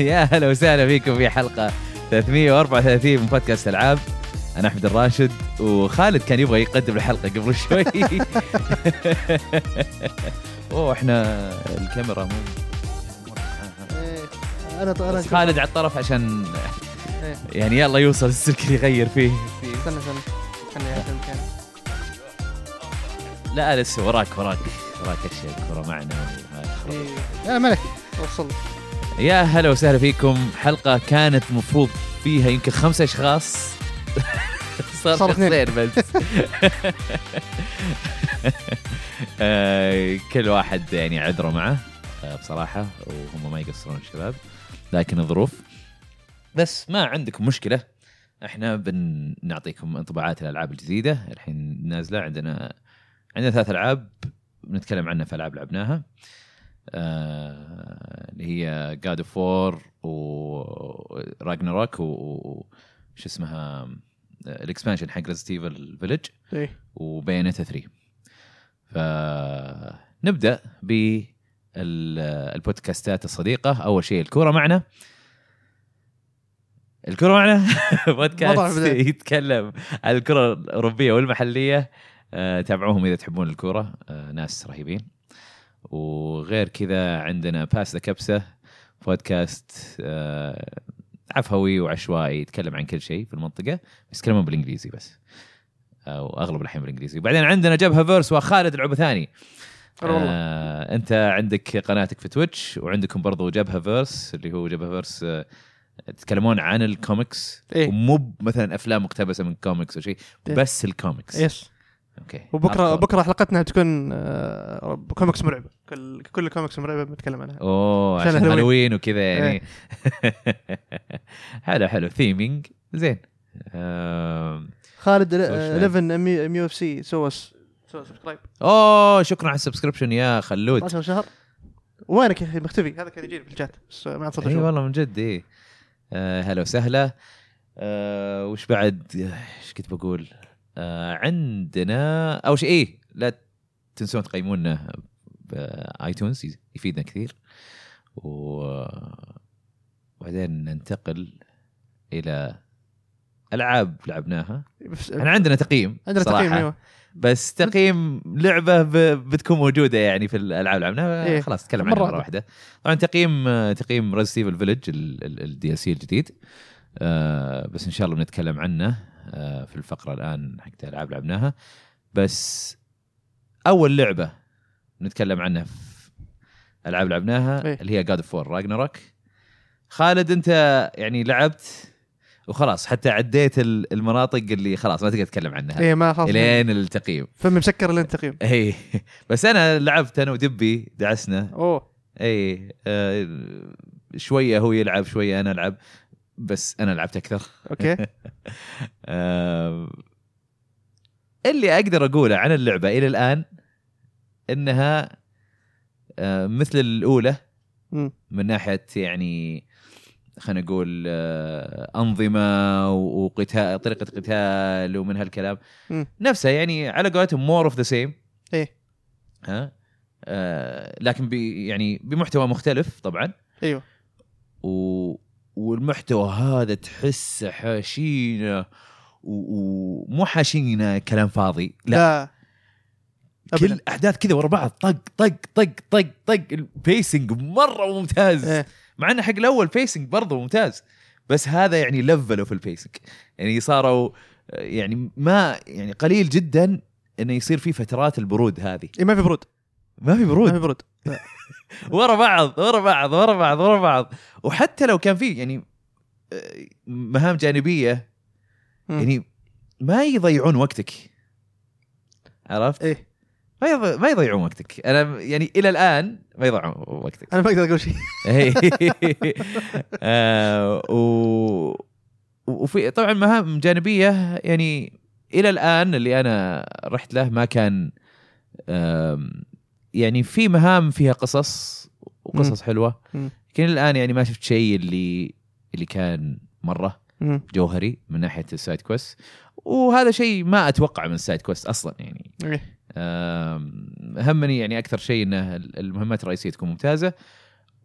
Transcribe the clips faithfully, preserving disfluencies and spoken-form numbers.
يا هلا وسهلا فيكم في حلقة ثلاثمية وأربعة وثلاثين من بودكاست ألعاب. أنا أحمد الراشد، وخالد كان يبغى يقدم الحلقة قبل شوي. أوه إحنا الكاميرا مو أنا طالع خالد على الطرف عشان يعني يلا يوصل السلك اللي يغير فيه. استنى استنى خلني أعيد المكان. لا لسه وراك وراك وراك الشيء ورا معنا. يا ملك وصل. يا هلا وسهلا فيكم. حلقة كانت مفروض فيها يمكن خمسة أشخاص، صار خسرين بس. كل واحد يعني عذره معه بصراحة، وهم ما يقصرون الشباب، لكن الظروف. بس ما عندكم مشكلة، احنا بنعطيكم انطباعات الألعاب الجديدة الحين نازلة. عندنا عندنا ثلاث ألعاب بنتكلم عنها في ألعاب لعبناها، اللي آه، هي God of War وراغناروك وش اسمها الإكسبانشن حق Resident Evil Village وبياناتا ثري. فنبدأ بالبودكاستات الصديقة. أول شيء الكورة معنا، الكورة معنا بودكاست يتكلم عن الكرة الأوروبية والمحلية. آه، تابعوهم إذا تحبون الكورة، آه، ناس رهيبين. وغير كذا عندنا باس ذا كبسة، بودكاست آه عفوي وعشوائي، يتكلم عن كل شيء في المنطقة بس يتكلمون بالإنجليزي بس، أو أغلب الحين بالإنجليزي. وبعدين عندنا جبهة فيرس وخالد العبثاني. آه أنت عندك قناتك في تويتش، وعندكم برضو جبهة فيرس اللي هو جبهة فيرس آه تتكلمون عن الكوميكس إيه؟ ومو مثلا أفلام مقتبسة من كوميكس أو شيء، بس إيه؟ الكوميكس إيش اوكي. وبكره بكره حلقتنا بتكون كوميكس مرعبه، كل كل كوميكس مرعبه بنتكلم عنها اوه عشان هالوين وكذا يعني. حلو حلو ثيمينج زين. آه خالد إحدى عشر ام يو اف سي سوى سوى سبسكرايب. اوه شكرا على السبسكريبشن يا خلود. عشرة شهر وينك يا اخي مختفي؟ هذا كان يجيني بالشات بس ما صرت اشوف والله من جد. ايه آه هلا وسهلا. آه وش بعد ايش كنت بقول؟ آه عندنا أو شيء إيه، لا تنسون تقيمونا بآيتونز، يفيدنا كثير. وبعدين ننتقل إلى ألعاب لعبناها. أنا عندنا تقييم عندنا تقييم أيوة. بس تقييم لعبة بتكون موجودة يعني في الألعاب لعبناها إيه. خلاص تكلم عنها مرة واحدة. طبعا تقييم تقييم ريزيدنت إيفل فيليج الدي إل سي الجديد، آه بس إن شاء الله بنتكلم عنه في الفقرة الآن حقت الألعاب لعبناها. بس أول لعبة نتكلم عنها في ألعاب لعبناها إيه؟ اللي هي God of War Ragnarok. خالد أنت يعني لعبت وخلاص، حتى عديت المناطق اللي خلاص ما تقدر تتكلم عنها إيه، ما خلاص لين التقييم فم مسكر لين التقييم إيه. بس أنا لعبت، أنا ودبي دعسنا أوه إيه آه شوية هو يلعب شوية أنا ألعب، بس أنا لعبت أكثر أوكي. اللي أقدر أقوله عن اللعبة إلى الآن إنها مثل الأولى من ناحية يعني خلنا نقول أنظمة وقتال، طريقة قتال ومن هالكلام نفسها يعني على قولتهم more of the same إيه ها، لكن يعني بمحتوى مختلف طبعًا أيوه. و والمحتوى هذا تحسه حاشينه، ومو حاشينه كلام فاضي لا, لا. كل الأحداث كذا ورا بعض طق طق طق طق طق. البيسنج مرة ممتاز اه. مع أنه حق الأول بيسنج برضه ممتاز، بس هذا يعني لفلوا في البيسنج يعني صاروا يعني ما يعني قليل جدا أنه يصير في فترات البرود هذه إيه. ما في برود ما في برود ما في برود ورا بعض ورا بعض ورا بعض ورا بعض. وحتى لو كان فيه يعني مهام جانبية يعني ما يضيعون وقتك عرفت إيه؟ ما يض... ما يضيعون وقتك. أنا يعني إلى الآن ما يضيعون وقتك، أنا ما أقدر أقول شيء. آه و... وفي طبعا مهام جانبية يعني إلى الآن اللي أنا رحت له ما كان آم... يعني في مهام فيها قصص وقصص مم. حلوة مم. لكن الآن يعني ما شفت شيء اللي اللي كان مرة مم. جوهري من ناحية السايد كويست، وهذا شيء ما أتوقع من السايد كويست أصلا يعني همني يعني أكثر شيء إنه المهمات الرئيسية تكون ممتازة،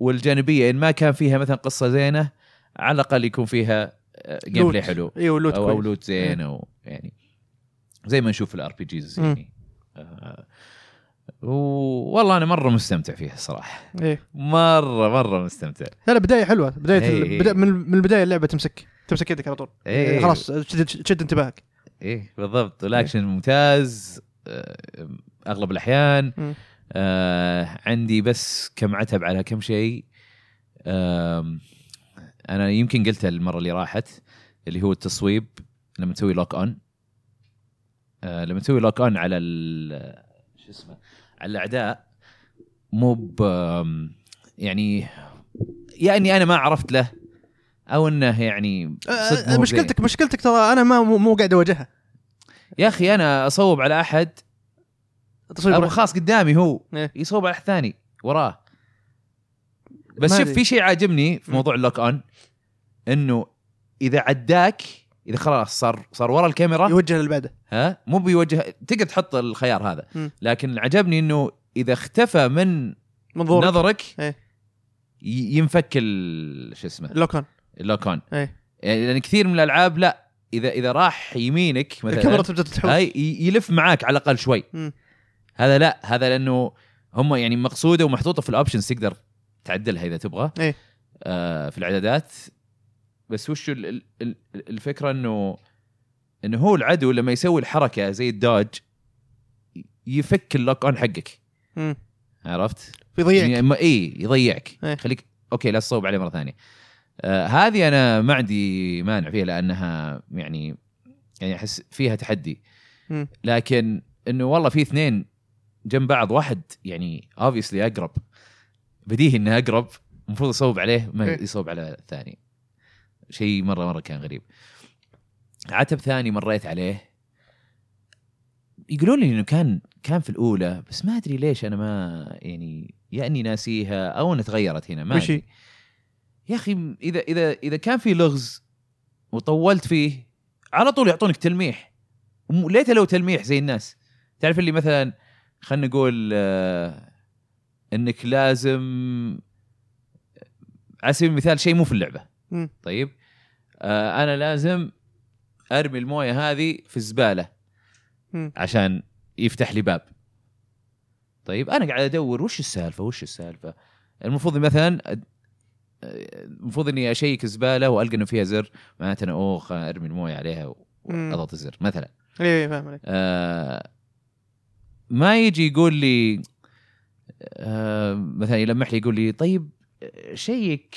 والجانبيه ان ما كان فيها مثلا قصه زينه على الاقل يكون فيها جيم بلاي حلو ايوه لوت او, أو لوت زين او يعني زي ما نشوف الار بي جيز يعني آه. والله انا مره مستمتع فيها الصراحه إيه؟ مره مره مستمتع. لا بدايه حلوه بدايه إيه البدا... من البدايه اللعبه تمسك تمسك يدك على طول إيه خلاص تشد انتباهك ايه بالضبط. الاكشن إيه؟ ممتاز اغلب الاحيان م. آه عندي بس كم عتب على كم شيء آه انا يمكن قلتها المره اللي راحت اللي هو التصويب. لما تسوي لوك اون آه لما تسوي لوك اون على شو اسمه على الاعداء مو يعني يعني انا ما عرفت له او انه يعني آه مشكلتك مشكلتك ترى انا ما مو قاعد اواجهها يا اخي. انا اصوب على احد ابو خاص قدامي هو إيه؟ يصوب على ثاني وراه. بس شوف في شيء عاجبني في موضوع اللوك اون انه اذا عداك اذا خلاص صار صار ورا الكاميرا يوجه للبعده ها مو بيوجه تقدر تحط الخيار هذا م. لكن عجبني انه اذا اختفى من منظورك. نظرك إيه؟ ينفك شو اسمه اللوك اون اللوك اون إيه؟ يعني لان كثير من الالعاب لا اذا اذا راح يمينك مثلا الكاميرا تبدا تتحول هاي يلف معاك على الاقل شوي م. هذا لا هذا لأنه هم يعني مقصودة ومحطوطة في الأوبشنز تقدر تعدلها إذا تبغى إيه؟ آه في الإعدادات. بس وشو ال ال الفكرة إنه إنه هو العدو لما يسوي الحركة زي الداج يفك اللوك أون حقك مم. عرفت يضيعك يعني إيه يضيعك إيه؟ خليك أوكي لا تصوب عليه مرة ثانية. آه هذه أنا ما عندي مانع فيها لأنها يعني يعني أحس فيها تحدي مم. لكن إنه والله في اثنين جنب بعض واحد يعني obviously أقرب بديه إنه أقرب مفروض يصوب عليه ما يصوب على الثاني. شيء مرة مرة كان غريب. عتب ثاني مريت عليه يقولون لي إنه كان كان في الأولى بس ما أدري ليش أنا ما يعني يعني ناسيها أو أنها تغيرت هنا ما أدري يا أخي. إذا إذا إذا كان في لغز وطولت فيه على طول يعطونك تلميح ليت لو تلميح زي الناس تعرف اللي مثلا خلنا نقول آه انك لازم على سبيل المثال شيء مو في اللعبه م. طيب آه انا لازم ارمي المويه هذه في الزباله م. عشان يفتح لي باب. طيب انا قاعد ادور وش السالفه وش السالفه. المفروض مثلا المفروض اني اشيك الزباله والقى انه فيها زر معناته انا اوخ ارمي المويه عليها واضغط الزر مثلا اي فاهم عليك. آه ما يجي يقول لي آه مثلا يلمح لي يقول لي طيب شيك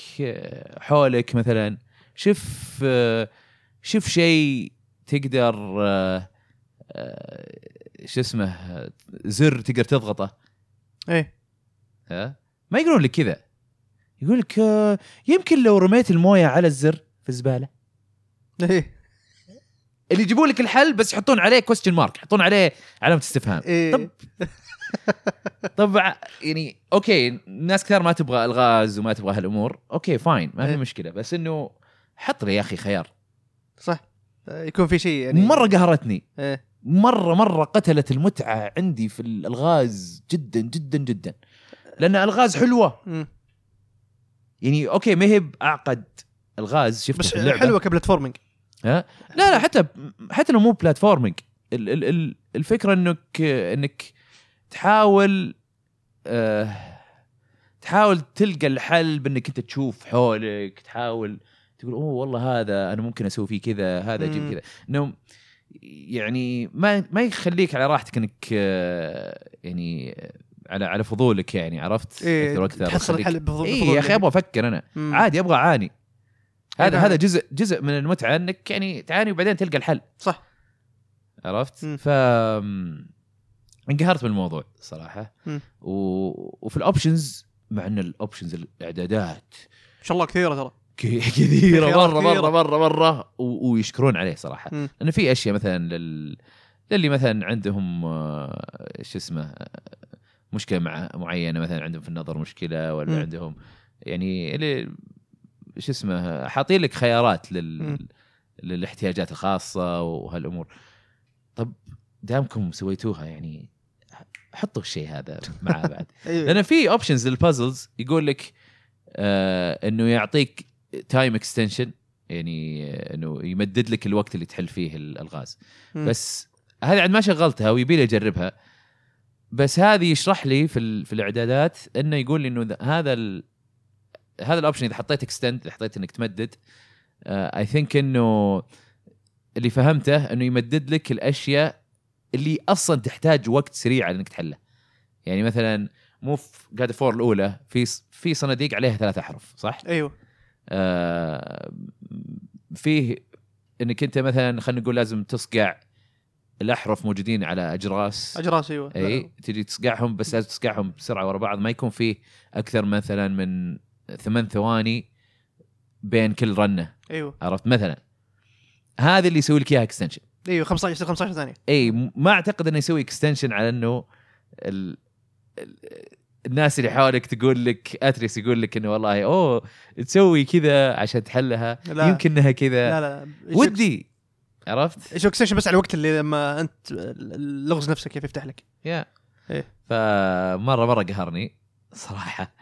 حولك مثلا شوف آه شوف شيء تقدر آه آه شو اسمه زر تقدر تضغطه ايه ها ما يقولون لك كذا يقول لك آه يمكن لو رميت المويه على الزر في الزباله ايه اللي يجيبوا لك الحل بس يحطون عليه question mark يحطون عليه علامة استفهام إيه. طب طب يعني أوكي ناس كثير ما تبغى الغاز وما تبغى هالأمور أوكي فاين ما في إيه. مشكلة بس إنه حط لي يا أخي خيار صح يكون في شيء يعني مرة قهرتني إيه. مرة مرة قتلت المتعة عندي في الغاز جدا جدا جدا لأن الغاز حلوة م. يعني أوكي ما هي أعقد الغاز شفت بس اللعبة. حلوة كبلاتفورمينج ها لا لا حتى حتى لو مو بلاتفورمينج الفكره انك انك تحاول أه تحاول تلقى الحل بانك انت تشوف حولك تحاول تقول اوه والله هذا انا ممكن اسوي فيه كذا هذا اجيب كذا انه يعني ما ما يخليك على راحتك انك أه يعني على على فضولك يعني عرفت إيه اكثر وقت تحصل الحل بفضول إيه يا اخي ابغى افكر انا مم. عادي ابغى اعاني هذا هذا جزء جزء من المتعه انك يعني تعاني وبعدين تلقى الحل صح عرفت م. ف انقهرت بالموضوع صراحه و... وفي الاوبشنز مع ان الاوبشنز الاعدادات ان شاء الله كثيره ترى كثيره مره مره مره مره و... ويشكرون عليه صراحه م. لانه في اشياء مثلا لل... للي مثلا عندهم ايش اسمه مشكله مع معينه مثلا عندهم في النظر مشكله ولا م. عندهم يعني اللي ايش اسمه حاطين لك خيارات لل... للاحتياجات الخاصه وهالامور. طب دامكم سويتوها يعني حطوا الشيء هذا مع بعض لان في اوبشنز للبازلز يقول لك آه انه يعطيك تايم اكستنشن، يعني انه يمدد لك الوقت اللي تحل فيه الغاز. م. بس هذه عاد ما شغلتها ويبي لي اجربها، بس هذه يشرح لي في في الاعدادات انه يقول لي انه هذا ال هذا الاوبشن اذا حطيت اكستند، اذا حطيت انك تمدد، اي uh, ثينك انه اللي فهمته انه يمدد لك الاشياء اللي اصلا تحتاج وقت سريع انك تحلها. يعني مثلا مو في جاد فور الاولى في في صناديق عليها ثلاث احرف صح؟ ايوه. uh, فيه انك انت مثلا خلينا نقول لازم تصقع الأحرف موجودين على أجراس أجراس أيوة أي تجي تصقعهم، بس لازم تصقعهم بسرعة ورا بعض، ما يكون فيه أكثر مثلا من ثمان ثواني بين كل رنة. أيوة عرفت مثلا هذا اللي يسوي لك إياه إكستنشن. أيوة خمسة عشر خمسة عشر ثانية. أي ما أعتقد إنه يسوي إكستنشن على إنه ال... ال... الناس اللي حوالك تقول لك أتريس يقول لك إنه والله أوه تسوي كذا عشان تحلها لا. يمكنها كذا لا لا ودي عرفت شو اكستنشن بس على الوقت اللي لما انت اللغز نفسك كيف يفتح لك يا ايه. فمره مره قهرني صراحه.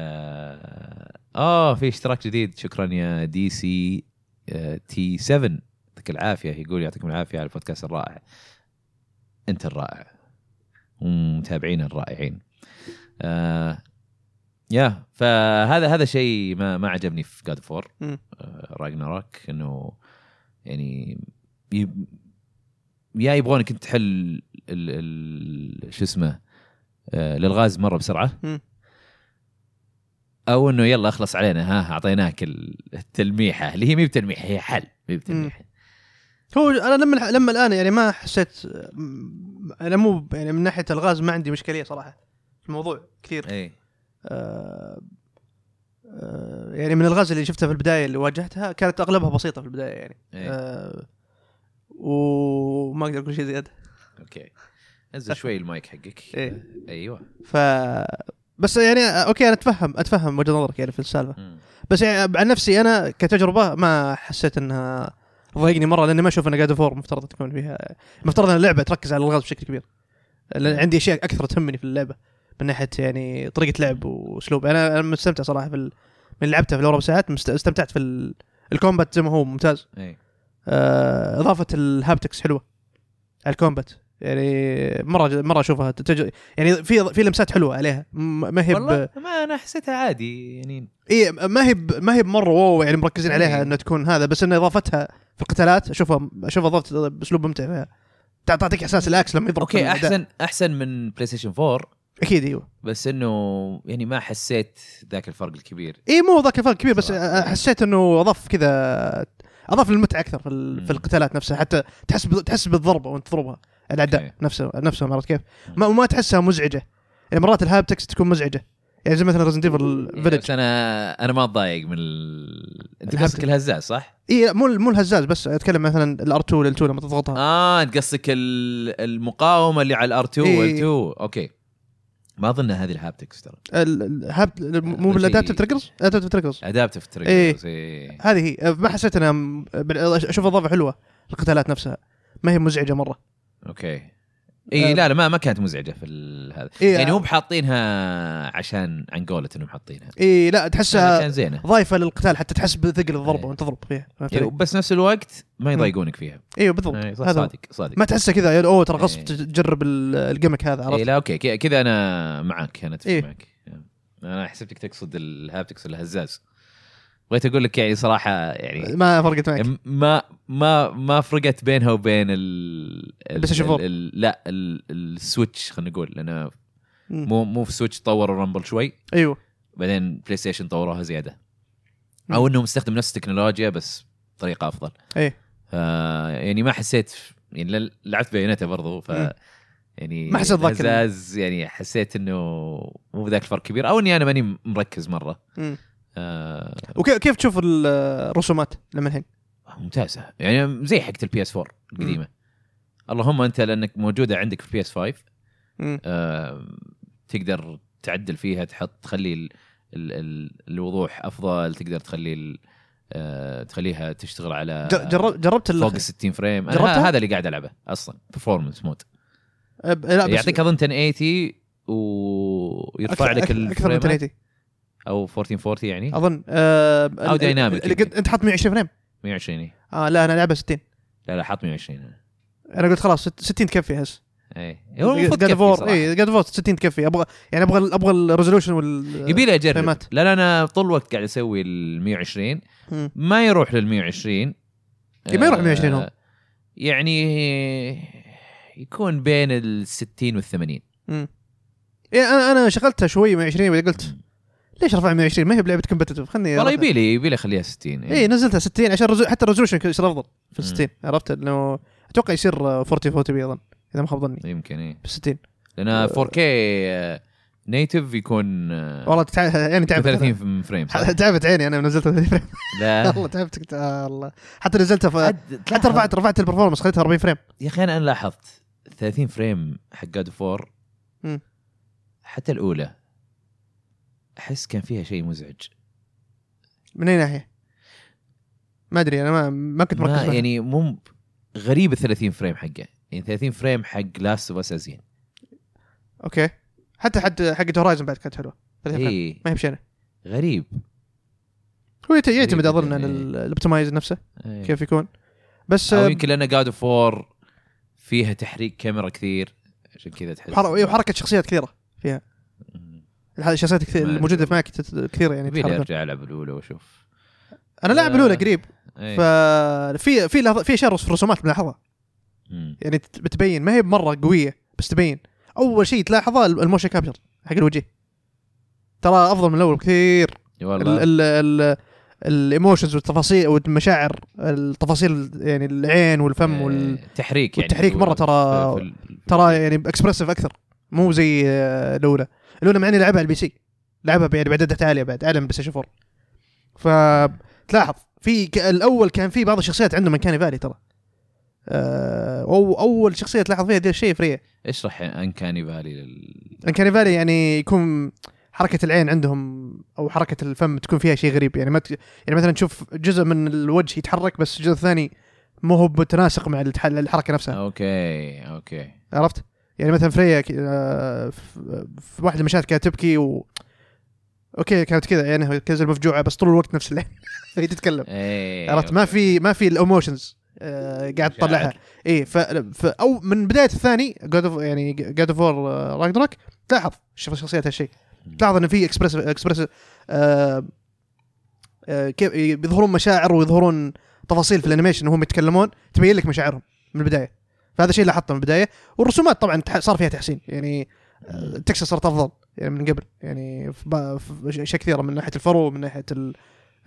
آه... اه في اشتراك جديد، شكرا يا دي سي آه... تي سبعة، يعطيك العافيه. يقول يعطيكم العافيه على البودكاست الرائع، انت الرائع ومتابعين الرائعين. آه... يا فهذا هذا شيء ما ما عجبني في God of War آه... راجناروك، انه يعني يب... يا يبغونك انت تحل ال... ال... شو اسمه آه... للغاز مره بسرعه، م. او انه يلا اخلص علينا ها اعطيناك التلميحه اللي هي مي بتلميح، هي حل مي بتلميح. هو انا لما لما الان يعني ما حسيت، انا مو يعني من ناحيه الغاز ما عندي مشكله صراحه في الموضوع كثير. اي آه... يعني من الغاز اللي شفتها في البداية اللي واجهتها كانت أغلبها بسيطة في البداية يعني أيه. أه وما أقدر أقول شيء زيادة. أوكي أنزل شوي المايك حقك أيه. أيوة ف... بس يعني أوكي أنا أتفهم أتفهم وجهة نظرك يعني في السالفة، بس يعني عن نفسي أنا كتجربة ما حسيت أنها ضايقني مرة، لأني ما أشوف أنها قاعدة فور مفترض تكون فيها، مفترض أن اللعبة تركز على الغاز بشكل كبير، لأن عندي أشياء أكثر تهمني في اللعبة من ناحية يعني طريقة لعب وأسلوب. أنا مستمتع صراحة في ال... من لعبتها في الأربع ساعات مست... استمتعت في ال... الكومبات زي ما هو ممتاز. آه... إضافة الهابتكس حلوة على الكومبات، يعني مرة ج... مرة أشوفها تتج... يعني في في لمسات حلوة عليها م... ما هي والله ب... ما أنا حسيتها عادي يعني إيه ما هي ب... ما هي مرة واو يعني مركزين عليها إنه تكون هذا، بس إن إضافتها في القتالات أشوفها أشوفها إضافة بأسلوب ممتع فيها، تعطيك إحساس الأكس لما يضرب. أوكي أحسن أحسن من بلاي ستيشن فور أكيد أيوه، بس إنه يعني ما حسيت ذاك الفرق الكبير. إيه مو ذاك الفرق الكبير بس حسيت إنه أضاف كذا، أضاف المتعة أكثر في ال... في القتالات نفسها، حتى تحس ب... تحس بالضربة وأنت تضربها الأعداء نفسه نفسه مرات كيف ما وما تحسها مزعجة يعني. مرات الهابتكس تكون مزعجة يعني زي مثلا ريزن ديفل فيلج. أنا أنا ما أضايق من ال... أنت قصدك الهزاز صح؟ إيه مو مو الهزاز بس أتكلم مثلا الأر2 والتو لما تضغطها. آه أنت قصدك المقاومة اللي على الأر2 والتو. أوكي ما أظن هذه الهابتكس ترى. الهابت مو بالأدابتيف تريجرز، أدابتيف تريجرز. أدابتيف تريجرز. إيه هذه هي. ما حسيت أنا أشوف الضربة حلوة، القتالات نفسها ما هي مزعجة مرة. أوكي. إيه لا لا ما ما كانت مزعجة في هذا. إيه يعني هم حاطينها عشان عنقولة إنهم حاطينها. إيه لا تحسها ضايفة للقتال، حتى تحس بثقل الضربة وأنت تضرب فيها. إيه بس نفس الوقت ما يضايقونك فيها. إيه بالضبط. إيه صادق صادق. ما تحسها كذا يا أوه ترى غصب تجرب الجمك هذا عرفت. إيه لا أوكي كذا أنا معك، أنا أتفق إيه. معك. أنا حسبتك تقصد الهابتكس الهزاز. بغيت أقول لك يعني صراحة يعني ما فرقت معك. ما ما ما فرقت بينها وبين ال ال لا السويتش خلينا نقول، لأن مو مو في سويتش طوروا الرامبل شوي أيوه، بعدين بلاي ستيشن طوروها زيادة، أو إنهم استخدم نفس التكنولوجيا بس طريقة أفضل. إيه آه يعني ما حسيت يعني لعبت بياناته برضو ف يعني ما حسيت هزاز يعني حسيت إنه مو بذاك الفرق كبير، أو إني أنا ماني مركز مرة. م. وكيف تشوف الرسومات لما الحين ممتازة يعني زي حقت البي اس فور القديمة. م. اللهم أنت لأنك موجودة عندك في البي اس فايف آه، تقدر تعدل فيها، تحط تخلي ال ال ال الوضوح أفضل، تقدر تخلي آه، تخليها تشتغل على جربت فوق الستين فريم. أنا هذا اللي قاعد ألعبه أصلا performance mode أب... يعطيك أظن ألف وثمانين ويرفع أك... لك أك... الفريمات او أربعتاشر أربعين يعني اظن آه او دايناميك. انت حط مية وعشرين فريم مية وعشرين اه لا انا لعبه ستين. لا لا حط مية وعشرين انا قلت خلاص ستين تكفي هس. اي قد فور اي قد فور ستين تكفي. ابغى يعني ابغى ابغى الريزولوشن وال يبي لي اجرب. لا لا انا طول الوقت قاعد اسوي ال مية وعشرين ما يروح لل مية وعشرين ما يروح مية وعشرين هو يعني يكون بين ال ستين وال ثمانين. امم يعني انا انا شغلتها شوي مية وعشرين بعدين قلت ليش رفع مية وعشرين ما هي بلعبه كومبتيتيف خلني والله يبي لي يبي لي اخليها ستين. اي يعني. نزلتها ستين عشان رزو... حتى الريزولوشن يصير افضل في ستين. عرفت انه اتوقع يصير أربعين أربعين بي اظن اذا ما خاب ظني يمكن ايه ستين لان فور كي نيتيف يكون والله تع... يعني تعبت ثلاثين فريم. تعبت عيني انا نزلتها ثلاثين فريم لا والله تعبت والله حتى نزلتها ف... حتى رفعت رفعت البرفورمانس خليتها أربعين فريم. يا اخي انا لاحظت ثلاثين فريم حق جاد فور حتى الاولى احس كان فيها شيء مزعج. من اي ناحيه ما ادري انا ما ما كنت مركز ما يعني مو غريب ثلاثين فريم حقه يعني ثلاثين فريم حق لاست اوف اس زين اوكي حتى حد حق هورايزن بعد كانت حلوه إيه. ما هي بشيء غريب هو يعتمد اظن على الاوبتمايز نفسه إيه. كيف يكون بس او يمكن لان جاد اوف فور فيها تحريك كاميرا كثير عشان كذا تحس وحركه شخصيات كثيره فيها هذه الشخصيات كثير الموجوده معك كثير يعني بيلي ارجع العب الاولى واشوف انا لاعب الاولى قريب أيه. ففي في لحظه في شيء رسومات بنلاحظها يعني بتبين ما هي مره قويه بس تبين. اول شيء تلاحظه الموشن كابتشر حق الوجه ترى افضل من الاول بكثير والله. الايموشنز والتفاصيل والمشاعر التفاصيل يعني العين والفم أيه. والتحريك يعني التحريك مره ترى في ال... ترى يعني اكسبرسيف اكثر مو زي الاولى. الاولى معني لعبها على البي سي لعبها يعني بعدات عاليه بعد اعلى من بس اشوفه. فتلاحظ في الاول كان في بعض الشخصيات عندهم انكاني فالي ترى أه او اول شخصيه تلاحظ فيها هذا الشيء فريه. اشرح انكاني فالي لل... انكاني فالي يعني يكون حركه العين عندهم او حركه الفم تكون فيها شيء غريب يعني ما ت... يعني مثلا تشوف جزء من الوجه يتحرك بس الجزء الثاني مو هو متناسق مع الحركه نفسها. اوكي اوكي عرفت يعني مثلا فريا في واحد المشاهد كانت تبكي و اوكي كانت كذا يعني كذا مفجوعه بس طول الوقت نفس اللي هي تتكلم عرفت ما في ما في الايموشنز آه قاعد تطلعها اي ف... ف او من بدايه الثاني جادو يعني جادو فور راجناروك تلاحظ شخصيات هالشيء تلاحظ ان في اكسبرس اكسبرس آه... آه... يظهرون مشاعر ويظهرون تفاصيل في الانيميشن وهم يتكلمون تبين لك مشاعرهم من البدايه. فهذا الشيء لاحظته من البدايه. والرسومات طبعا صار فيها تحسين يعني التكست صارت افضل يعني من قبل يعني اشياء كثيره من ناحيه الفرو من ناحيه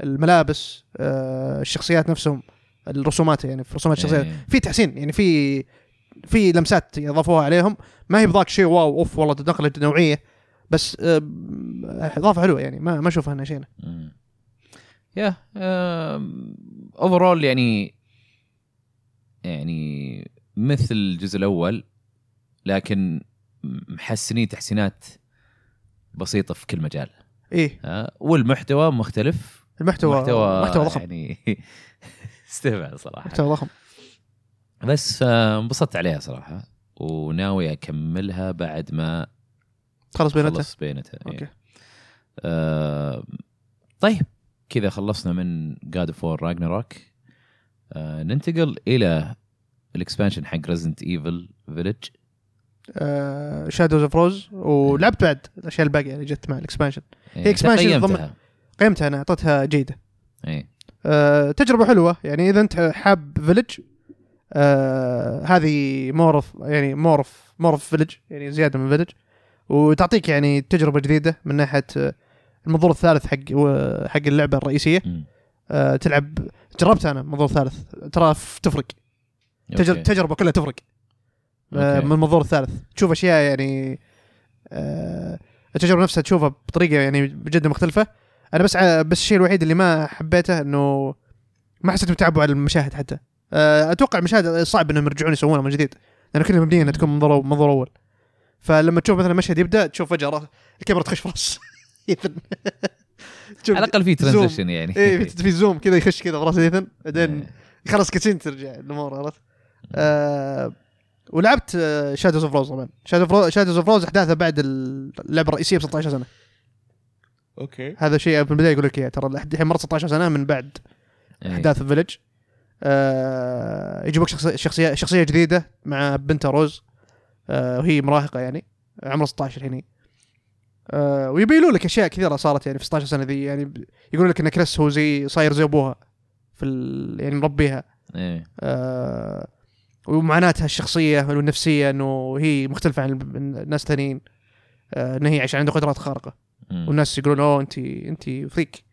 الملابس آه الشخصيات نفسهم الرسومات يعني في رسومات الشخصيات في تحسين يعني في في لمسات اضافوها عليهم ما هي بضاك شيء واو اوف والله تدخلت نوعيه بس آه اضافه حلوه يعني ما ما اشوفها هنا شيء يا اوفرول يعني يعني مثل الجزء الأول لكن محسنين تحسينات بسيطة في كل مجال إيه آه والمحتوى مختلف. المحتوى محتوى محتوى ضخم يعني استهبال صراحة محتوى ضخم بس انبسطت آه عليها صراحة وناوي أكملها بعد ما خلص بينتها خلص بينتها أوكي آه طيب كذا خلصنا من God of War Ragnarok آه ننتقل إلى الإكسبانشن حق Resident Evil Village آه Shadows of Rose ولعبت بعد الأشياء الباقية اللي جت مع الإكسبانشن هي إكسبانشن ضمن قيمتها أنا أعطتها جيدة أي. آه تجربة حلوة يعني إذا أنت حاب Village آه هذه مورف يعني مورف مورف Village يعني زيادة من Village وتعطيك يعني تجربة جديدة من ناحية المنظور الثالث حق حق اللعبة الرئيسية آه تلعب جربت أنا منظور ثالث ترى تفرق تجربة تجربة كلها تفرق آه من منظور الثالث تشوف أشياء يعني آه التجربة نفسها تشوفها بطريقة يعني جدا مختلفة. أنا بس بس الشيء الوحيد اللي ما حبيته إنه ما حسيت متعبوا على المشاهد حتى آه أتوقع المشاهد صعب إنهم يرجعون يسوونها من جديد لأنه كلها مبنية إنها تكون منظور منظور أول فلما تشوف مثلا مشهد يبدأ تشوف فجأة الكاميرا تخش في رأس على الأقل في ترانزيشن يعني إيه في زوم كذا يخش كذا في رأس إيثن بعدين خلاص كتير ترجع الأمور عرفت أه ولعبت شادوز اوف روز طبعا شادوز اوف روز احداثها بعد اللعبه الرئيسيه ب ستة عشر سنة أوكي. هذا شيء في البداية يقول لك يا ترى الحين مر ستة عشر سنة من بعد أي. أحداث الفيلج. آه يجيبك شخصية شخصية جديدة مع بنت روز آه وهي مراهقة يعني عمرها ستة عشر هني آه ويبيلوا لك أشياء كثيرة صارت يعني في ستة عشر سنة ذي يعني يقول لك إن كريس هو زي صاير زي أبوها في يعني مربيها أي. آه ومعاناتها الشخصية والنفسية إنه هي مختلفة عن الناس الثانيين آه إن هي عشان عندها قدرات خارقة مم. والناس يقولون أوه أنت أنت فريك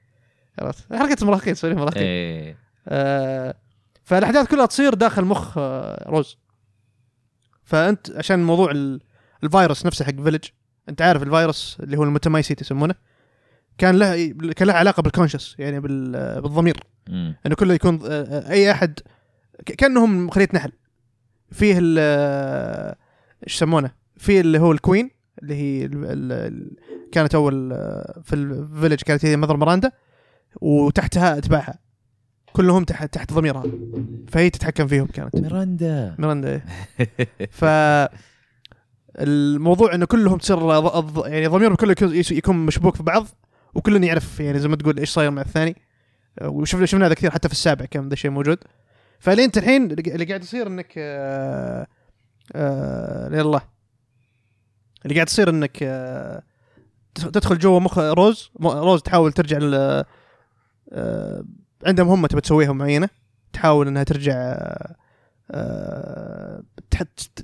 حركة مراهقين سوري مراهقين آه فالأحداث كلها تصير داخل مخ آه روز. فأنت عشان موضوع الفيروس نفسه حق فيلج أنت عارف الفيروس اللي هو المتمايسيت يسمونه كان له كان له علاقة بالكونشس يعني بالضمير مم. إنه كله يكون آه أي أحد كأنهم خلية نحل فيه ال إيش يسمونه فيه اللي هو الكوين اللي هي ال ال كانت أول في الفيلج كانت هي مذر ميراندا وتحتها أتباعها كلهم تحت تحت ضميرها فهي تتحكم فيهم كانت ميراندا ميراندا فالموضوع إنه كلهم تصير يعني ضميرهم كله يكون مشبوك في بعض وكلهم يعرف يعني زي ما تقول إيش صاير مع الثاني وشفنا شفنا هذا كثير حتى في السابع كان ذا شيء موجود. فاللي انت الحين اللي قاعد يصير انك آآ آآ يلا اللي قاعد يصير انك تدخل جوا مخ روز روز تحاول ترجع عندها مهمة تبي تسويها معينة تحاول انها ترجع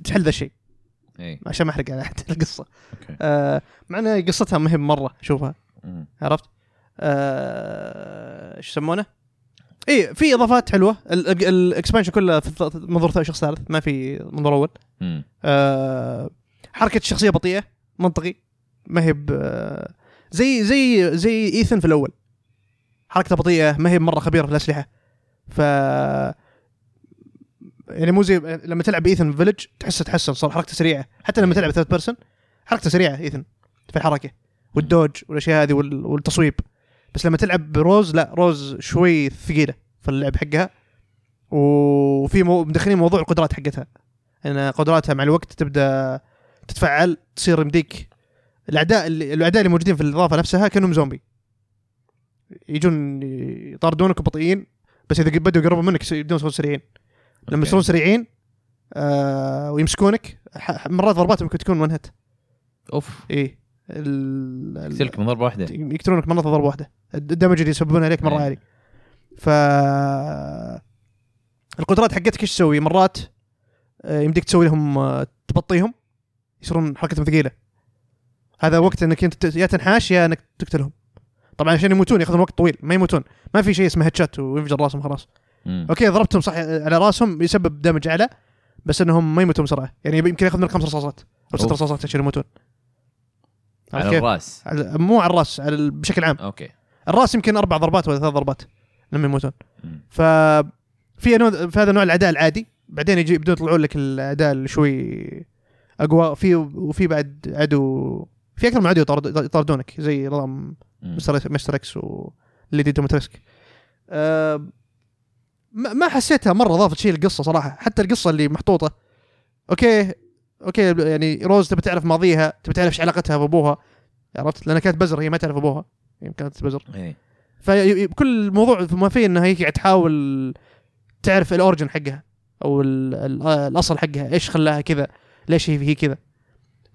تحل ذا الشيء عشان ما احرق على احد القصة معناها قصتها مهم مرة شوفها عرفت ايش يسمونه ايه في اضافات حلوه الاكسبانشن كله في منظور شخص ثالث ما في منظور اول أه حركه الشخصيه بطيئه منطقي ما هي أه زي زي زي ايثن في الاول حركته بطيئه ما هي مره خبيره في الاسلحه ف يعني مو زي لما تلعب ايثن في فيلج تحس تحسن صار حركته سريعه حتى لما تلعب ثيرد بيرسون حركته سريعه ايثن في الحركه والدوج والاشياء هذه والتصويب بس لما تلعب بروز لا روز شوي ثقيلة في اللعب حقها وفي مو مدخلين موضوع القدرات حقتها أن قدراتها مع الوقت تبدأ تتفعل تصير مديك الأعداء اللي الأعداء اللي موجودين في الإضافة نفسها كانوا زومبي يجون يطاردونك بطيئين بس إذا بدوا يقربوا منك يبدون يصيرون سريعين لما يصيرون سريعين آه ويمسكونك مرات ضربات ممكن تكون منهت أوف إيه يقتلك من ضربة واحدة يقتلونك من ضربة واحدة الدمج اللي يسببونه عليك مرة عالي فالقدرات حقتك ايش تسوي مرات يمديك تسوي لهم تبطيهم يصيرون حركتهم ثقيلة هذا وقت انك انت يا تنحاش يا انك تقتلهم طبعا عشان يموتون ياخذون وقت طويل ما يموتون ما في شيء اسمه هتشات وينفجر راسهم خلاص اوكي ضربتهم صح على راسهم يسبب دمج اعلى بس انهم ما يموتون بسرعة يعني يمكن ياخذ منك خمس رصاصات او ست رصاصات عشان يموتون على الراس على مو على الراس على بشكل عام اوكي الراس يمكن اربع ضربات ولا ثلاث ضربات لما يموتون ف في نوع في هذا نوع العداء العادي بعدين يجي بدون يطلعوا لك العداء اللي شوي اقوى في وفي بعد عدو في اكثر من عدو يطاردونك زي نظام مستركس وليديتو مترسك أه ما حسيتها مره ضافت شيء القصه صراحه حتى القصه اللي محطوطه اوكي اوكي يعني روز تبي تعرف ماضيها تبي تعرف ايش علاقتها بابوها عرفت لأنها كانت بزر هي ما تعرف ابوها يمكن كانت بزر اي فكل موضوع ما فيه انها هي قاعد تحاول تعرف الاورجن حقها او الاصل حقها ايش خلاها كذا ليش هي هي كذا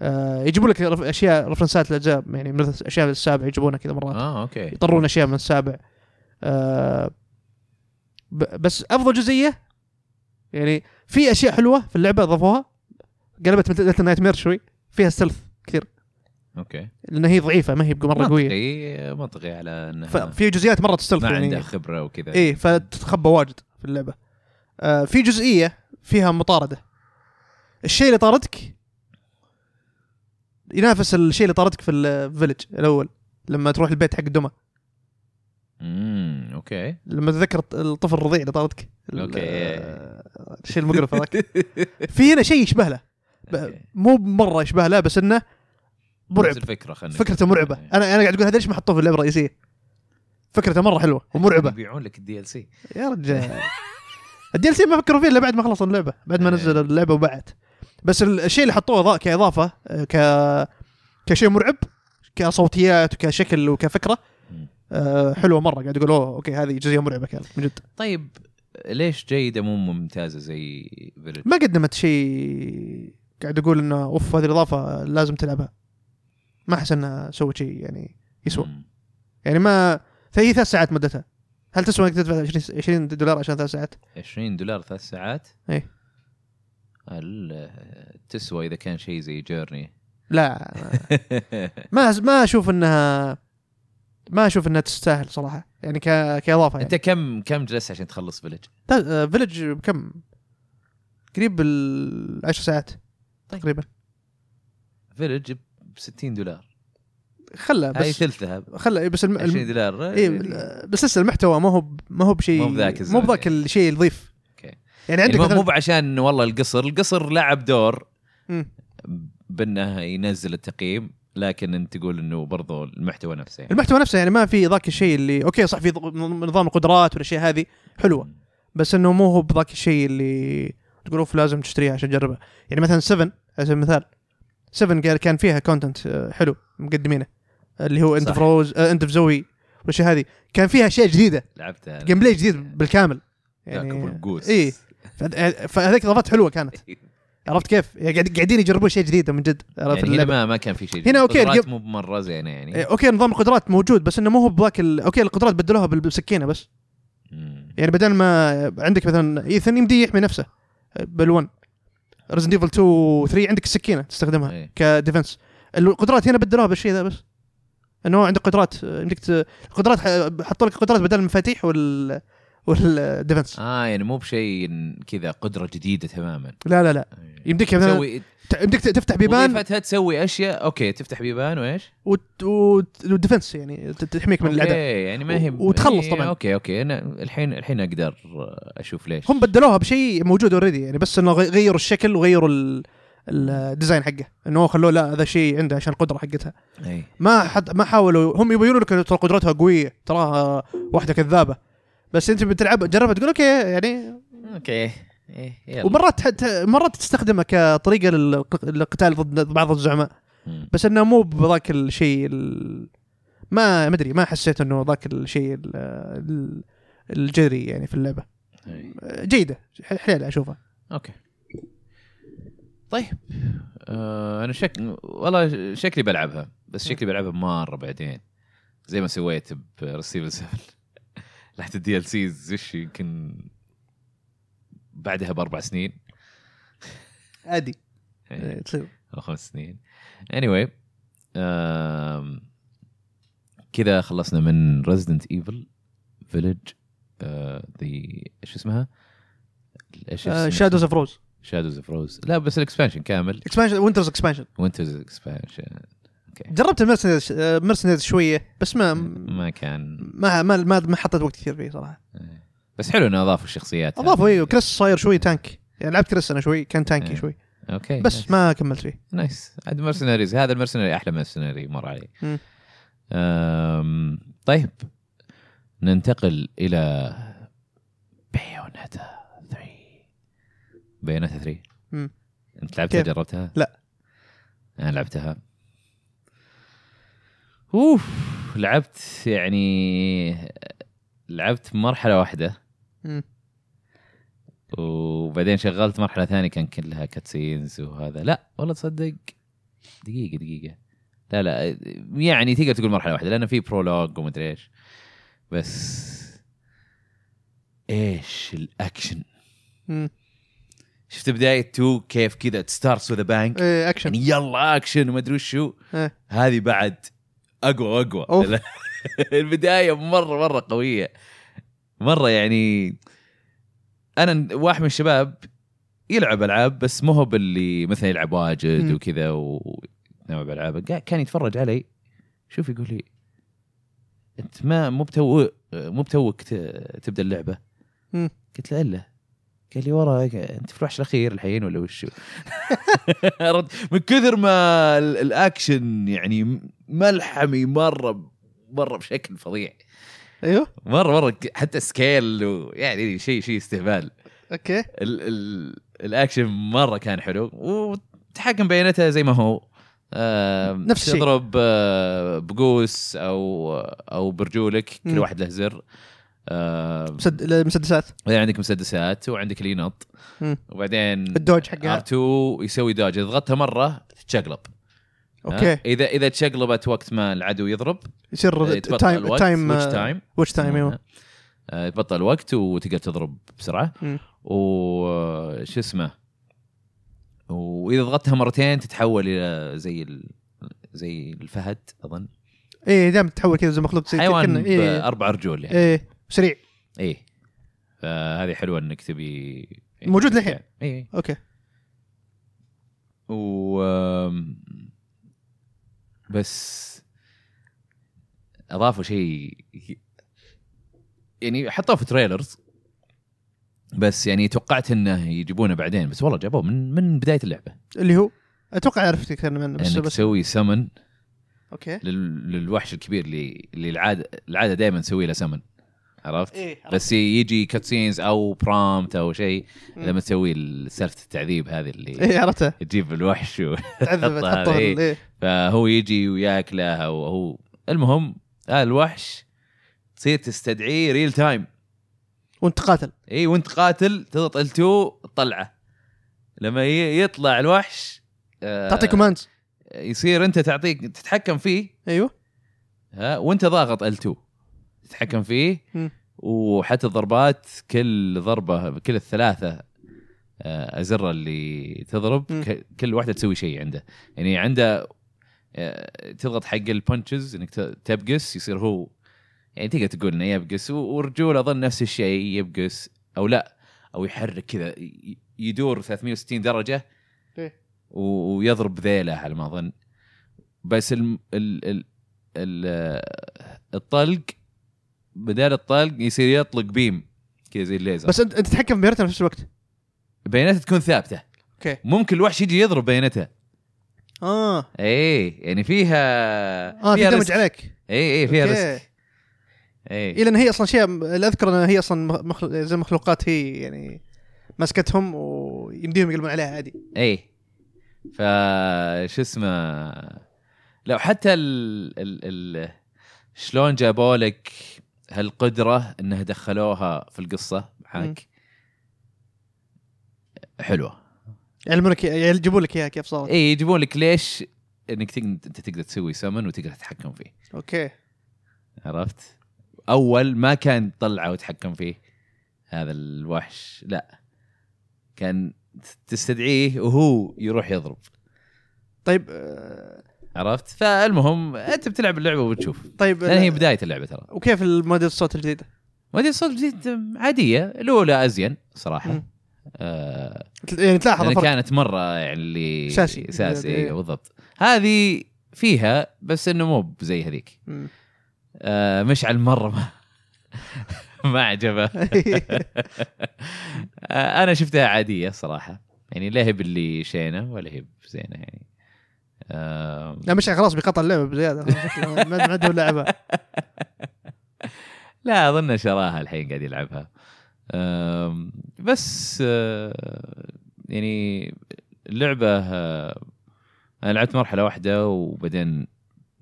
آه يجيبوا لك اشياء رفرنسات لأجزاء يعني من الاشياء السابع يجيبونها كذا مرات اه اوكي يطرون اشياء من السابع آه بس افضل جزئيه يعني في اشياء حلوه في اللعبه اضافوها قلبت مثل نايت مير شوي فيها ستلث كثير اوكي لان هي ضعيفه ما هي مره قويه اي منطقي على انها في جزئيات مره تستلث يعني عندها خبره وكذا اي فتتخبى واجد في اللعبه آه في جزئيه فيها مطارده الشيء اللي طاردك ينافس الشيء اللي طاردك في الفيلج الاول لما تروح البيت حق الدمى امم اوكي لما تذكر الطفل الرضيع اللي طاردك اوكي آه الشيء المقرف هذاك في هنا شيء يشبه له مو مره يشبه لا بس انه مرعب الفكره فكرته مرعبه يعني. انا انا قاعد اقول هذا ليش ما حطوه في اللعبه الرئيسيه فكرته مره حلوه ومرعبه يبيعون لك الدي ال سي يا رجال الدي ال سي ما فكروا فيه الا بعد ما خلصوا اللعبه بعد ما نزل اللعبه وبعت بس الشيء اللي حطوه كاضافه ك كشيء مرعب كصوتيات وكشكل وكفكرة أه حلوة مرة. قاعد يقول أوكي هذه جزئية مرعبة كانت من جد. طيب ليش جيدة مو ممتازة زي فيلج؟ ما قدمت شيء. قاعد أقول إنه أوف هذه الإضافة لازم تلعبها. ما أحس إنها سوت شيء يعني يسوى. يعني ما هي ثلاث ساعات مدتها. هل تسوى إنك تدفع عشرين دولار عشان ثلاث ساعات؟ عشرين دولار ثلاث ساعات؟ إيه. هل تسوى إذا كان شيء زي جيرني؟ لا ما ما أشوف إنها ما أشوف إنها تستاهل صراحة يعني ك كإضافة. يعني. أنت كم كم جلست عشان تخلص فيلج؟ فيلج بكم؟ قريب العشر ساعات. طيب. تقريبا فيلج بستين دولار خلى بس ثلثها خلى بس الم... عشرين دولار إيه بس لسه المحتوى ما هو ما هو بشيء مو بذاك الشيء الضيف يعني, يعني عندك يعني مو مثل... عشان والله القصر القصر لعب دور م. بأنه ينزل التقييم لكن انت تقول انه برضو المحتوى نفسه يعني. المحتوى نفسه يعني ما في ذاك الشيء اللي اوكي صح في نظام القدرات والاشياء هذه حلوه بس انه مو هو بذاك الشيء اللي تقولوا لازم تشتريها عشان تجربها. يعني مثلا سفن على سبيل المثال سفن قال كان فيها كونتنت حلو مقدمينه اللي هو انت فروز انت فزوي والشيء هذه كان فيها اشياء جديده لعبتها جيم بلاي جديد بالكامل يعني اي فهذيك اضافات حلوه كانت عرفت كيف قاعد قاعدين يجربوا شيء جديد من جد يعني هنا ما ما كان في شيء هنا اوكي القدرات مو بمره زينه يعني اوكي نظام القدرات موجود بس انه مو هو بذاك اوكي القدرات بدلوها بالسكينه بس مم. يعني بدل ما عندك مثلا ايثن يمدي يحمي نفسه بالون ريزن ديفل اثنين و ثلاثة عندك السكينه تستخدمها ايه. كديفنس القدرات هنا بدلوها بالشيء ذا بس انه عندك قدرات عندك قدرات حطوا لك قدرات بدل المفاتيح وال والديفنس اه يعني مو بشيء كذا قدره جديده تماما لا لا لا يمديك تسوي يمديك تفتح بيبان وظيفتها تسوي اشياء اوكي تفتح بيبان وايش وت... والديفنس يعني تحميك من العداء يعني ما هي وتخلص طبعا اوكي اوكي انا الحين الحين اقدر اشوف ليش هم بدلوها بشيء موجود اوريدي يعني بس انه غيروا الشكل وغيروا ال... الديزاين حقه انه خلوه لا هذا شيء عنده عشان القدره حقتها أي. ما حد ما حاولوا هم يبينوا لك قدرتها قويه تراها واحده كذابه بس انت بتلعب جربت تقول اوكي يعني اوكي ايه يلا ومرات مرات تستخدمها كطريقه للقتال ضد بعض الزعماء بس انه مو بذاك الشيء ما ما ادري ما حسيت انه ذاك الشيء الجذري يعني في اللعبه جيده حلوه اشوفها اوكي طيب اه انا شك والله شكلي بلعبها بس شكلي بلعبها مره بعدين زي ما سويت برسيفل سبعة لحت الدي ال سيز وش يمكن بعدها بأربع سنين عادي تصير أو خمس سنين anyway آه كذا خلصنا من Resident Evil Village آه the إيش اسمها آه Shadows of Rose Shadows of Rose لا بس الإكسبانشن كامل expansion Winter's expansion Winter's expansion جربت المرسنيز مرسنيز شويه بس ما ما كان ما ما ما حطيت وقت كثير فيه صراحه بس حلو انه اضافوا الشخصيات اضافوا ايوه كريس صاير شوي تانك يعني لعبت كريس انا شوي كان تانكي شوي اوكي بس نايس. ما كملت فيه نايس عاد مرسنيز هذا المرسنري احلى مرسنري مر علي طيب ننتقل الى بايونيتا ثلاثة بايونيتا ثلاثة مم. انت لعبتها جربتها لا انا لعبتها أوف لعبت يعني لعبت مرحلة واحدة م. وبعدين شغلت مرحلة ثانية كان كلها كاتسينز وهذا لا والله تصدق دقيقة دقيقة لا لا يعني تقدر تقول مرحلة واحدة لأن في برولوج ومدري إيش بس إيش الأكشن م. شفت بداية تو كيف كذا ستارتس وذ بانك إيه أكشن يعني يلا أكشن ومدري شو إيه. هذه بعد أقوى أقوى البداية مرة مرة قوية مرة يعني أنا واحد من الشباب يلعب ألعاب بس مو هو باللي مثلا يلعب واجد وكذا ونلعب ألعاب كان يتفرج علي شوف يقول لي أنت ما مو بتو مو بتوك تبدأ اللعبة م. قلت له إلا قال لي ورا أنت في الوحش الأخير الحين ولا وشو من كثر ما الأكشن يعني ملحمي مرة مرة بشكل فظيع أيوه مرة مرة حتى سكيل ويعني شيء شيء استهبال أوكي ال ال الأكشن مرة كان حلو وتحكم بيناتها زي ما هو نفس الشيء تضرب بقوس او او برجولك، كل واحد له زر. مسدسات عندك، مسدسات وعندك اللي ينط، وبعدين الدوج حقها آر تو يسوي دوج، يضغطها مره تتشقلب. اوكي، اذا اذا تشقلبت وقت ما العدو يضرب يصير تايم تايم تايم وش تايم ايوه يبطل الوقت وتقدر تضرب بسرعه. وش اسمه، واذا ضغطتها مرتين تتحول الى زي ال... زي الفهد اظن. ايه دائما تتحول كذا زي مخلوق، زي كنا ايه اربع رجول يعني. ايه سريع. ايه فهذه حلوه انك تبي يعني موجود الحين. ايه اوكي. و بس اضافوا شيء يعني، حطوه في تريلرز بس يعني توقعت انه يجيبونه بعدين، بس والله جابوه من من بدايه اللعبه، اللي هو اتوقع عرفت اكثر منه بس يعني بس تسوي سمن. اوكي، لل... للوحش الكبير اللي اللي العاده العاده دائما نسوي له سمن، عرفت؟ إيه عرفت. بس يجي كاتسينز او برامت او شيء لما تسوي سالفه التعذيب هذه اللي إيه عرفتها، تجيب الوحش وتعذبه تحطه إيه. فهو يجي وياكلها، وهو المهم آه الوحش تصير تستدعيه ريل تايم وانت قاتل. اي وانت قاتل تضغط التو تطلعه، لما يطلع الوحش آه تعطي كوماندز، يصير انت تعطيك تتحكم فيه. ايوه ها، وانت ضاغط التو تتحكم فيه. م. وحتى الضربات، كل ضربه كل الثلاثه آه ازره اللي تضرب ك- كل واحده تسوي شيء عنده، يعني عنده آه تضغط حق البانشز انك تبقس، يصير هو يعني تقدر تقول انه يبقس، ورجول اظن نفس الشيء يبقس او لا، او يحرك كذا يدور ثلاثمية وستين درجه ويضرب ذيله على ما اظن. بس ال ال ال الطلق بدال الطلق يصير يطلق بيم كذا زي الليزر، بس انت تتحكم بينته في نفس الوقت، بينته تكون ثابته. اوكي، ممكن الوحش يجي يضرب بينته. اه ايه يعني فيها اه فيها دمج عليك. ايه ايه فيها رزق. إيه. إلى أن هي أصلاً شيء الأذكر أنها هي أصلاً مخل... زي مخلوقات هي يعني مسكتهم ويمديهم يقلبون عليها عادي. إيه فش اسمه، لو حتى ال ال ال شلون جابوا لك هالقدرة أنها دخلوها في القصة معك، حلوة. يعلمونك، يجيبون لك إياها كيف صار. إيه يجيبون لك ليش إنك أنت تقدر تسوي سمن وتقدر تتحكم فيه. أوكي عرفت، أول ما كان تطلعه وتحكم فيه هذا الوحش، لا كان تستدعيه وهو يروح يضرب. طيب آه عرفت، فالمهم أنت بتلعب اللعبة وبتشوف. طيب لأن هي بداية اللعبة ترى. وكيف الموديل الصوت الجديدة؟ موديل الصوت الجديد عادية، الأولى أزين صراحة آه يعني تلاحظ يعني كانت مرة يعني اللي ساسي ساسي إيه بالضبط. هذه فيها بس إنه مو زي هذيك. م. آه مشعل مرة ما ما عجبه. آه أنا شفتها عادية صراحة، يعني لا هي باللي شينة ولا هي بزينة يعني. آه لا مشعل خلاص بيقطع اللعبة بزيادة، ما عنده لعبة. لا أظن شراها الحين قاعد يلعبها. آه بس آه يعني اللعبة آه أنا لعبت مرحلة واحدة وبعدين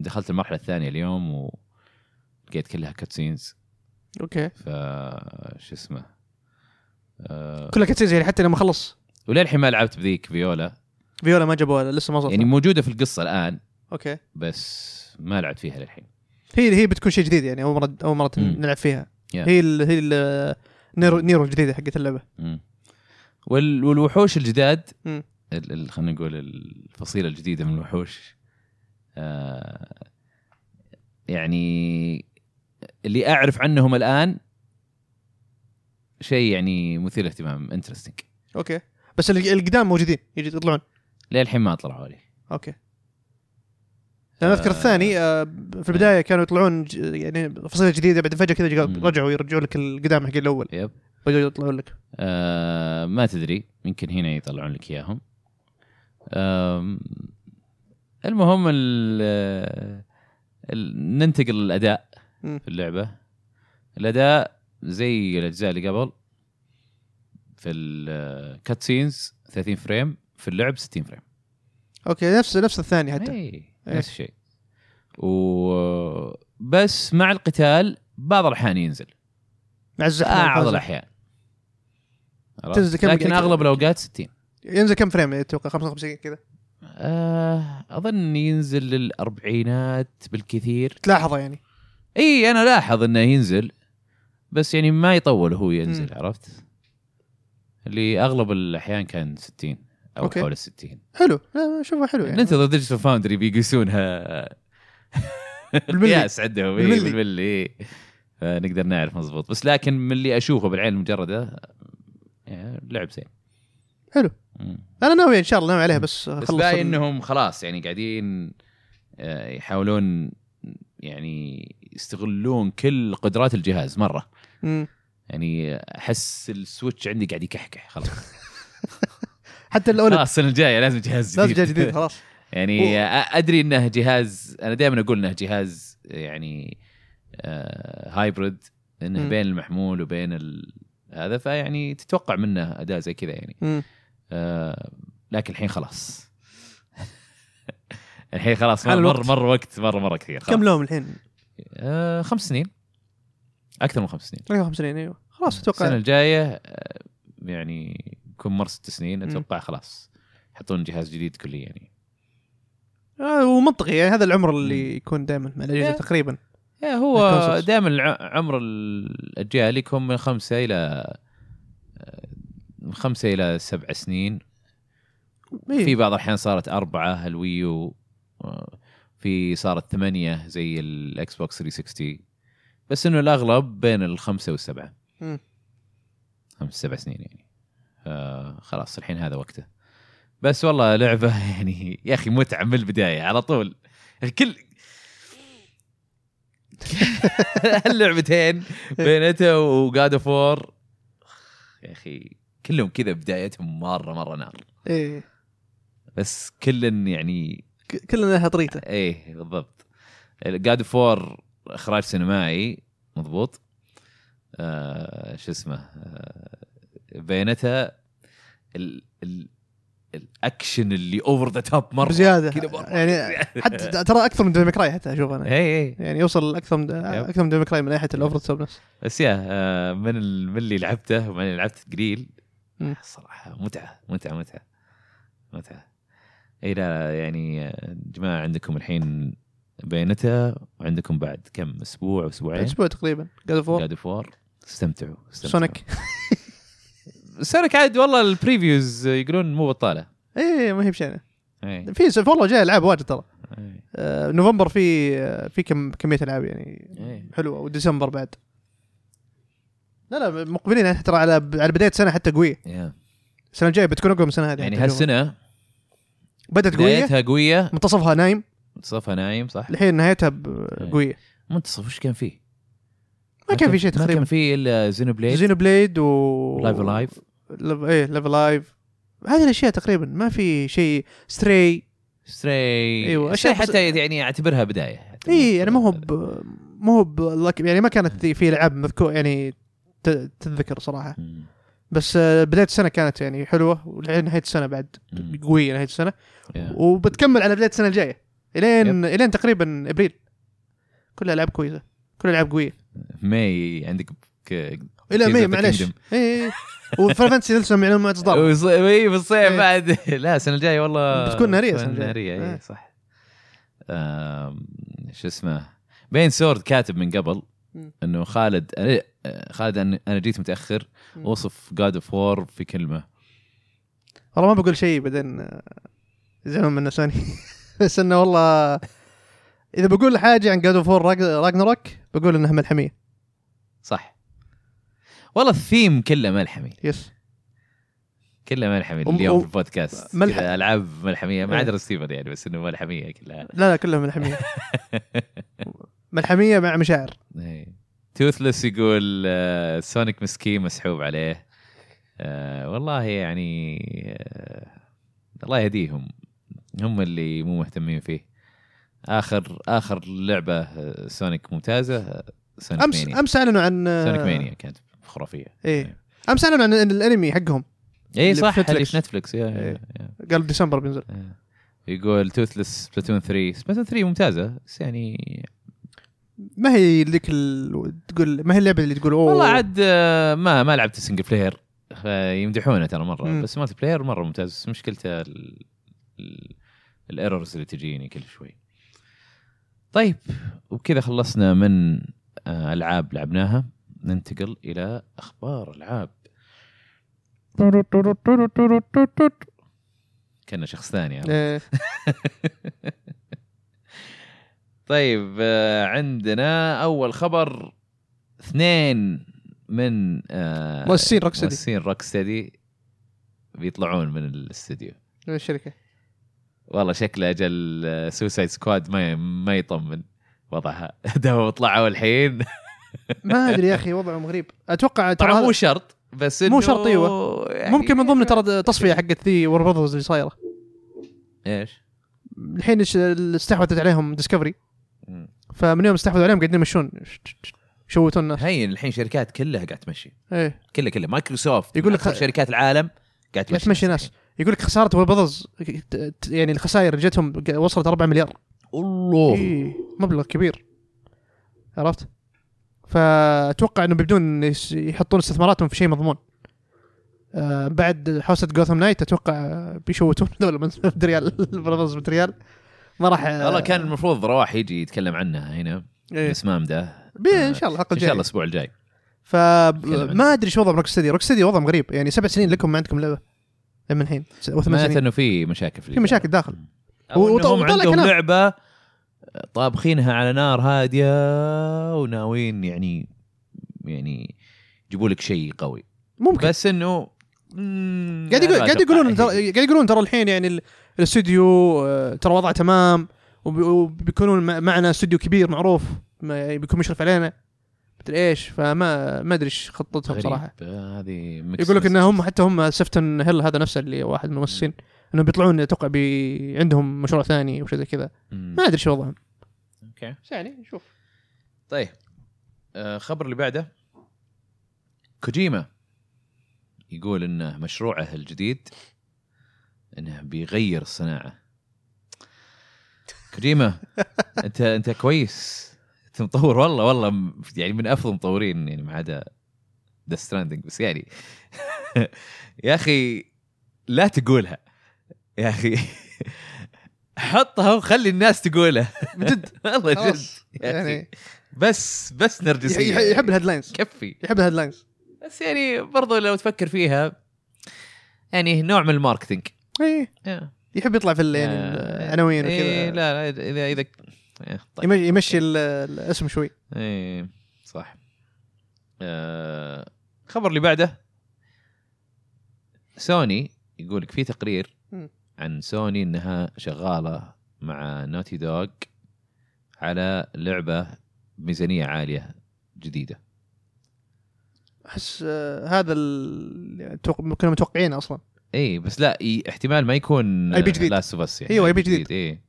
دخلت المرحلة الثانية اليوم و لقيت كلها كاتسينز. اوكي فش اسمه أه... كلها كاتسينز يعني، حتى لما خلص ولا الحين ما لعبت بذيك فيولا فيولا ما جابوها لسه، ما صرت يعني موجوده في القصه الان. اوكي بس ما لعبت فيها للحين، هي هي بتكون شيء جديد يعني، اول مره اول مره نلعب فيها. yeah. هي ال هي ال نيرو نيرو الجديده حقت اللعبه. مم. والوحوش الجداد ال... خلينا نقول الفصيله الجديده من الوحوش آه... يعني اللي أعرف عنهم الآن شيء يعني مثير اهتمام انترستينج. أوكي بس القدام موجودين يجي يطلعون؟ ليه الحين ما أطلعوا لي. أوكي أنا أذكر الثاني في البداية كانوا يطلعون يعني فصيلة جديدة، بعد فجأة كذا رجعوا يرجعوا لك القدام حق الأول. يب رجعوا يطلعون لك أه ما تدري، يمكن هنا يطلعون لك إياهم. المهم ال ننتقل للأداء في اللعبة. الأداء زي الأجزاء اللي قبل، في الكاتسينز ثلاثين فريم، في اللعب ستين فريم. اوكي نفس نفس الثاني حتى اي نفس الشيء. وبس مع القتال بعض الاحيان ينزل اعض الاحيان لكن اغلب الاوقات ستين. ينزل كم فريم اتوقع؟ خمسة وخمسين كذا اظن ينزل للاربعينات بالكثير. تلاحظه يعني؟ اي انا لاحظ انه ينزل بس يعني ما يطول هو ينزل. م. عرفت اللي اغلب الاحيان كان ستين او أوكي. حول الستين. حلو شوفه حلو يعني. ننتظر ديجيتال فاوندري بيقيسونها بالقياس عندهم بالملي نقدر نعرف مزبوط. بس لكن من اللي اشوفه بالعين المجرده يعني لعب زين حلو. م. انا ناوي ان شاء الله ناوي عليها بس خلص. باين انهم خلاص يعني قاعدين يحاولون يعني يستغلون كل قدرات الجهاز مرة. م. يعني أحس السويتش عندي قاعد يكحكح خلاص. حتى الأولد خلاص السنة الجاية لازم جهاز جديد. لازم جديد خلاص. يعني أوه. أدري إنه جهاز، أنا دائما أقول إنه جهاز يعني آه هايبرد، إنه م. بين المحمول وبين ال... هذا فيعني تتوقع منه أداء زي كذا يعني. آه لكن الحين خلاص. الحين خلاص مر مر, مر وقت مرة مرة كثير. خلاص. كم لهم الحين؟ آه خمس سنين أكثر من خمس سنين. أيوة خمس سنين أيوة خلاص أتوقع. السنة الجاية يعني يكون مر ست سنين أتوقع خلاص يحطون جهاز جديد كلي يعني. آه ومنطقي يعني هذا العمر اللي يكون دائما مع الأجهزة تقريبا. إيه هو دائما عمر الأجيال يكون من خمسة إلى من خمسة إلى سبع سنين. ميه. في بعض الأحيان صارت أربعة الويو، في صارت ثمانية زي الأكس بوكس ثلاثمية وستين، بس إنه الأغلب بين الخمسة والسبعة. مم. خمس سبع سنين يعني. آه خلاص الحين هذا وقته. بس والله لعبة يعني يا أخي متعة من البداية على طول. كل اللعبتين بينتها وGod of War يا أخي كلهم كذا بدايتهم مرة مرة نار. إيه. بس كلن يعني. كلنا لها طريقة. إيه بالضبط. God of War إخراج سينمائي مضبوط. آه شو اسمه آه بينتها ال ال الأكشن اللي over the top مرة بزيادة يعني. حتى ترى أكثر من ديمكراي حتى أشوف أنا. إيه إيه يعني يوصل أكثر من أكثر من ديمكراي من ناحية الover the top نفسه. بس يا آه من من اللي لعبته ومن اللي لعبت قليل صراحة متعة متعة متعة متعة. اي لا يعني جماعة عندكم الحين بينتها وعندكم بعد كم اسبوع او اسبوعين اسبوع تقريبا God of War. God of War استمتعوا سونيك. سونيك عاد والله البريفيوز يقولون مو بطالة. ايه ما هي بشانه في سف والله جاي العاب واجد ترى. آه نوفمبر في في كم كمية العاب يعني. أي. حلوة. وديسمبر بعد لا لا مقبلين ترى على على بداية سنة حتى قوية. yeah. السنة الجاية بتكون اقوى من السنة هذه يعني. هالسنة بدت قوية قوية منتصفها نايم منتصفها نايم صح. الحين نهايتها قوية. منتصف وش كان فيه؟ ما كان في شيء تقريبا. كان فيه إلا زينو بليد زينو بليد و لايف لايف إيه لايف لايف هذه الأشياء تقريبا. ما في شيء ستري ستري أيوة أشياء حتى يعني أعتبرها بداية. إيه أنا ما هو ب... ما هو ب... يعني ما كانت في لعب مذكور يعني ت... تذكر صراحة. م. بس بداية السنة كانت يعني حلوة والحين نهاية السنة بعد قوية نهاية السنة. yeah. وبتكمل على بداية السنة الجاية إلين yep. إلين تقريبا أبريل كلها ألعاب كويسة كلها ألعاب قوية. ماي عندك ك... إلى ماي معلش إيه وفرنسي نلسم معلوم ما تصدر إيه بالصيف بعد. لا السنة الجاية والله بتكون نارية السنة الجاية. نارية إيه صح. أم... شو اسمه بين سورد كاتب من قبل إنه خالد أنا خالد أنا جيت متأخر وصف God of War في كلمة. والله ما بقول شيء بعدين يزعلون من نساني. بس إنه والله إذا بقول حاجة عن God of War راجناروك بقول إنها ملحمية صح. والله الثيم كله ملحمي. يس كله ملحمي اليوم في البودكاست ملح... ألعاب ملحمية ما عدا رستيفر يعني بس إنه ملحمية كلها. لا لا كلها ملحمية. ملحمية مع مشاعر. توثلس يقول آه سونيك مسكين مسحوب عليه. آه والله يعني آه الله يهديهم هم اللي مو مهتمين فيه. آخر آخر لعبة سونيك ممتازة سونيك أمس مانيا. أمس أعلنوا عن سونيك مانيا كانت خرافية. إيه يعني. أمس أعلنوا عن الأنمي حقهم. إيه صح اللي في نتفلكس. يا إيه. يا. قالوا ديسمبر بينزل. إيه. يقول توثلس سبلاتون ثري. سبلاتون ثري ممتازة بس يعني ما هي لك تقول ما هي اللعبة اللي تقول أوه والله عاد ما ما لعبت سنجل بلاير يمدحونه ترى مرة م. بس مالتي بلاير مرة ممتاز بس مشكلته الإيرورز اللي تجيني كل شوي. طيب وبكذا خلصنا من ألعاب لعبناها ننتقل إلى أخبار ألعاب. كنا شخص ثاني. طيب عندنا أول خبر اثنين من مؤسسين روك ستدي. مؤسسين روك ستدي بيطلعون من الاستديو. من الشركة. والله شكله أجل سوسايد سكواد ما ما يطمن وضعها. ده طلعوا الحين. ما أدري يا أخي وضعه مغريب. أتوقع طبعا مو شرط. بس مو شرط ايوه يعني ممكن من ضمن ترى تصفيه حقت ذي وربطوز اللي صايره ايش الحين استحوذت عليهم ديسكفري فمن يوم استحوذوا عليهم قاعدين يمشون شوتونا هي الحين شركات كلها قاعده تمشي ايه كلها كلها مايكروسوفت يقول لك شركات العالم قاعده تمشي ناس يقول لك خساره وربطوز يعني الخسائر جتهم وصلت أربعة مليار الله إيه مبلغ كبير عرفت فأتوقع إنه بدون يحطون استثماراتهم في شيء مضمون. آه بعد حوسة غوثام نايت أتوقع بيشوتون دولة من مدريال البرازيل مدريال ما راح. والله كان المفروض رواح يجي يتكلم عنها هنا إيه. بس ما امده. بإن شاء الله حق الجاي. إن شاء الله الأسبوع الجاي. فما أدري شو وضع روك ستدي روك ستدي وضع غريب يعني سبع سنين لكم ما عندكم لعبة من الحين. ما إنه في مشاكل في. في مشاكل داخل. وطبعاً عندهم لعبة. طابخينها على نار هادية وناوين يعني يعني يجيبوا لك شيء قوي ممكن بس انه قاعد يقول قاعد يقولون قاعد يقولون ترى الحين يعني الاستوديو ترى وضعه تمام وبيكونون معنا استوديو كبير معروف بيكون مشرف علينا مثل ايش فما ما ادري ايش خطتهم بصراحه هذه يقول لك انهم حتى هم سفتن هيل هذا نفسه اللي واحد من المؤسسين انه بيطلعون توقع بي عندهم مشروع ثاني وشيء زي كذا ما ادري شو وضعهم اوكي ثاني نشوف. طيب خبر اللي بعده كوجيما يقول انه مشروعه الجديد انه بيغير الصناعه. كوجيما انت انت كويس انت مطور والله والله يعني من افضل مطورين يعني ما عدا ذا ستراندنج بس يعني يا اخي لا تقولها يا أخي حطها وخلي الناس تقولها جد والله جد يعني بس بس نرجسية يحب الهيدلاينز كفي يحب الهيدلاينز بس يعني برضو لو تفكر فيها يعني نوع من الماركتينج إيه يحب يطلع في يعني العناوين وكذا إيه لا لا إذا إذا طيب يمشي الاسم شوي إيه صح. خبر اللي بعده سوني يقولك في تقرير عن سوني إنها شغالة مع نوتي دوغ على لعبة ميزانية عالية جديدة. أحس هذا كنا متوقعين أصلاً. إيه بس لا احتمال ما يكون. أي بي جديد. لا سوبس يعني. أيوة أي بي جديد. إيه.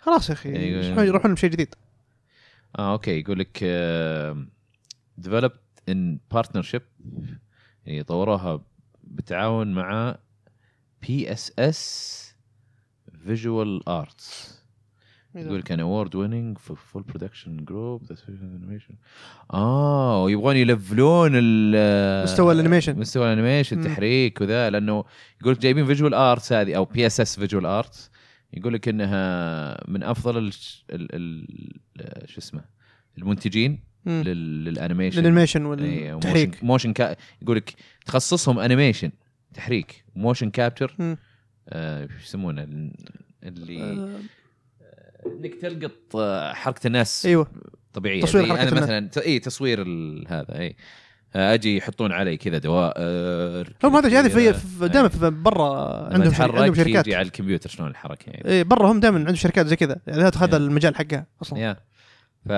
خلاص يا أخي. يروحون بشيء جديد. آه أوكي يقولك developed in partnership يعني طوروها بالتعاون مع بي إس إس Visual Arts يقول كان award winning for full production group that's animation آه ويبغون يلفلون مستوى الانيميشن مستوى الانيميشن التحريك وذا لأنه يقول جايبين Visual Arts هذه أو بي إس إس Visual Arts يقول لك إنها من أفضل ال ال شو اسمه المنتجين لل للانيميشن الانيميشن والتحريك موشن كا يقول لك تخصصهم انيميشن تحريك موشن كابتشر ايش آه يسمونه اللي آه. انك تلقط حركه الناس ايوه طبيعيه تصوير حركة انا مثلا اي تصوير هذا اي اجي يحطون علي كذا دوائر هم هذا هذه في دائما في برا عندهم عندهم شركات يجي على الكمبيوتر شلون الحركه يعني اي برا هم دائما عندهم شركات زي كذا يعني هذا المجال حقها اصلا يا. ف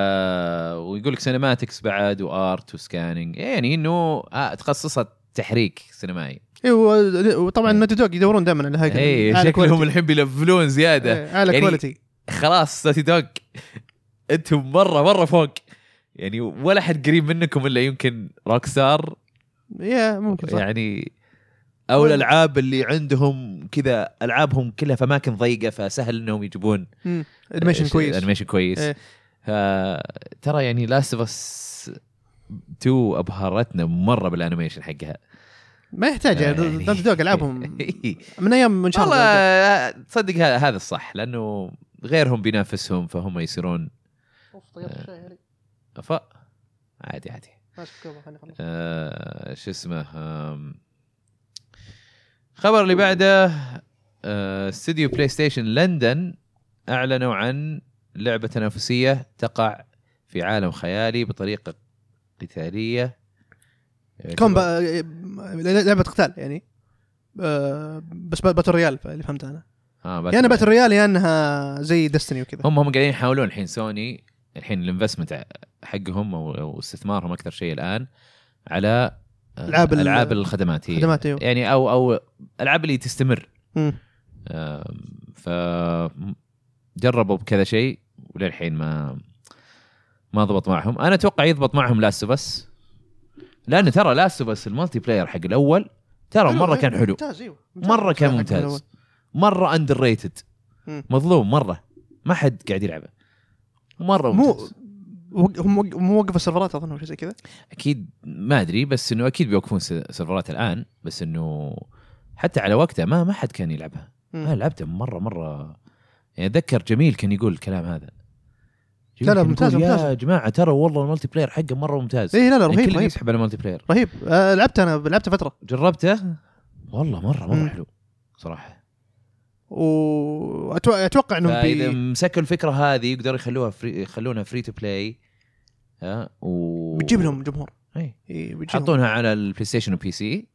ويقول لك سينماتكس بعد وارت وسكانينج يعني انه آه تخصصت تحريك سينمائي ايوه وطبعا نوتي دوغ يدورون دائما على هيك اي شكلهم الحين بيلفلون زياده على يعني كواليتي خلاص نوتي دوغ انتم مره مره فوق يعني ولا حد قريب منكم الا يمكن روك ستار يا ممكن صح. يعني او الالعاب اللي عندهم كذا العابهم كلها في اماكن ضيقه فسهل انهم يجيبون انيميشن كويس انيميشن كويس إيه. ترى يعني لاست اوف اس تو ابهرتنا مره بالانيميشن حقها ما يحتاج يعني دونت دوغ العابهم من ايام من شاء الله تصدق هذا الصح لانه غيرهم بينافسهم فهم يصيرون ف عادي عادي ايش اسمه خبر اللي بعده استوديو بلاي ستيشن لندن اعلنوا عن لعبة تنافسية تقع في عالم خيالي بطريقة قتالية كومبا لعبة قتال يعني بس باتل ريال اللي فهمت انا اه باتل يعني باتل ريال لانها زي دستني وكذا هم هم قاعدين يحاولون الحين سوني الحين الانفستمنت حقهم او استثمارهم اكثر شيء الان على العاب العاب الخدمات هي يعني او او العاب اللي تستمر ف جربوا بكذا شيء وللحين ما ما ضبط معهم انا اتوقع يضبط معهم لاست بس لانه ترى لاست بس الملتي بلاير حق الاول ترى مره كان حلو مره كان ممتاز مره اندر ريتد مظلوم مره ما حد قاعد يلعبه مره ممتاز هم مو وقف السيرفرات اظن ولا شيء كذا اكيد ما ادري بس انه اكيد بيوقفون سيرفرات الان بس انه حتى على وقته ما ما حد كان يلعبها انا لعبته مره مره يعني أتذكر جميل كان يقول الكلام هذا لا لا ممتاز ممتاز يا جماعة ترى والله الملتي بلاير حقه مرة ممتاز إيه لا لا رهيب رهيب يسحب على الملتي بلاير رهيب آه لعبته أنا لعبته فترة جربته والله مرة مرة مم. حلو صراحة وأتوقع إنه إذا مسكوا الفكرة هذه يقدروا يخلوها فري يخلونها فري تو بلاي ها و بتجيب لهم جمهور إيه يحطونها على البلاي ستيشن وبي سي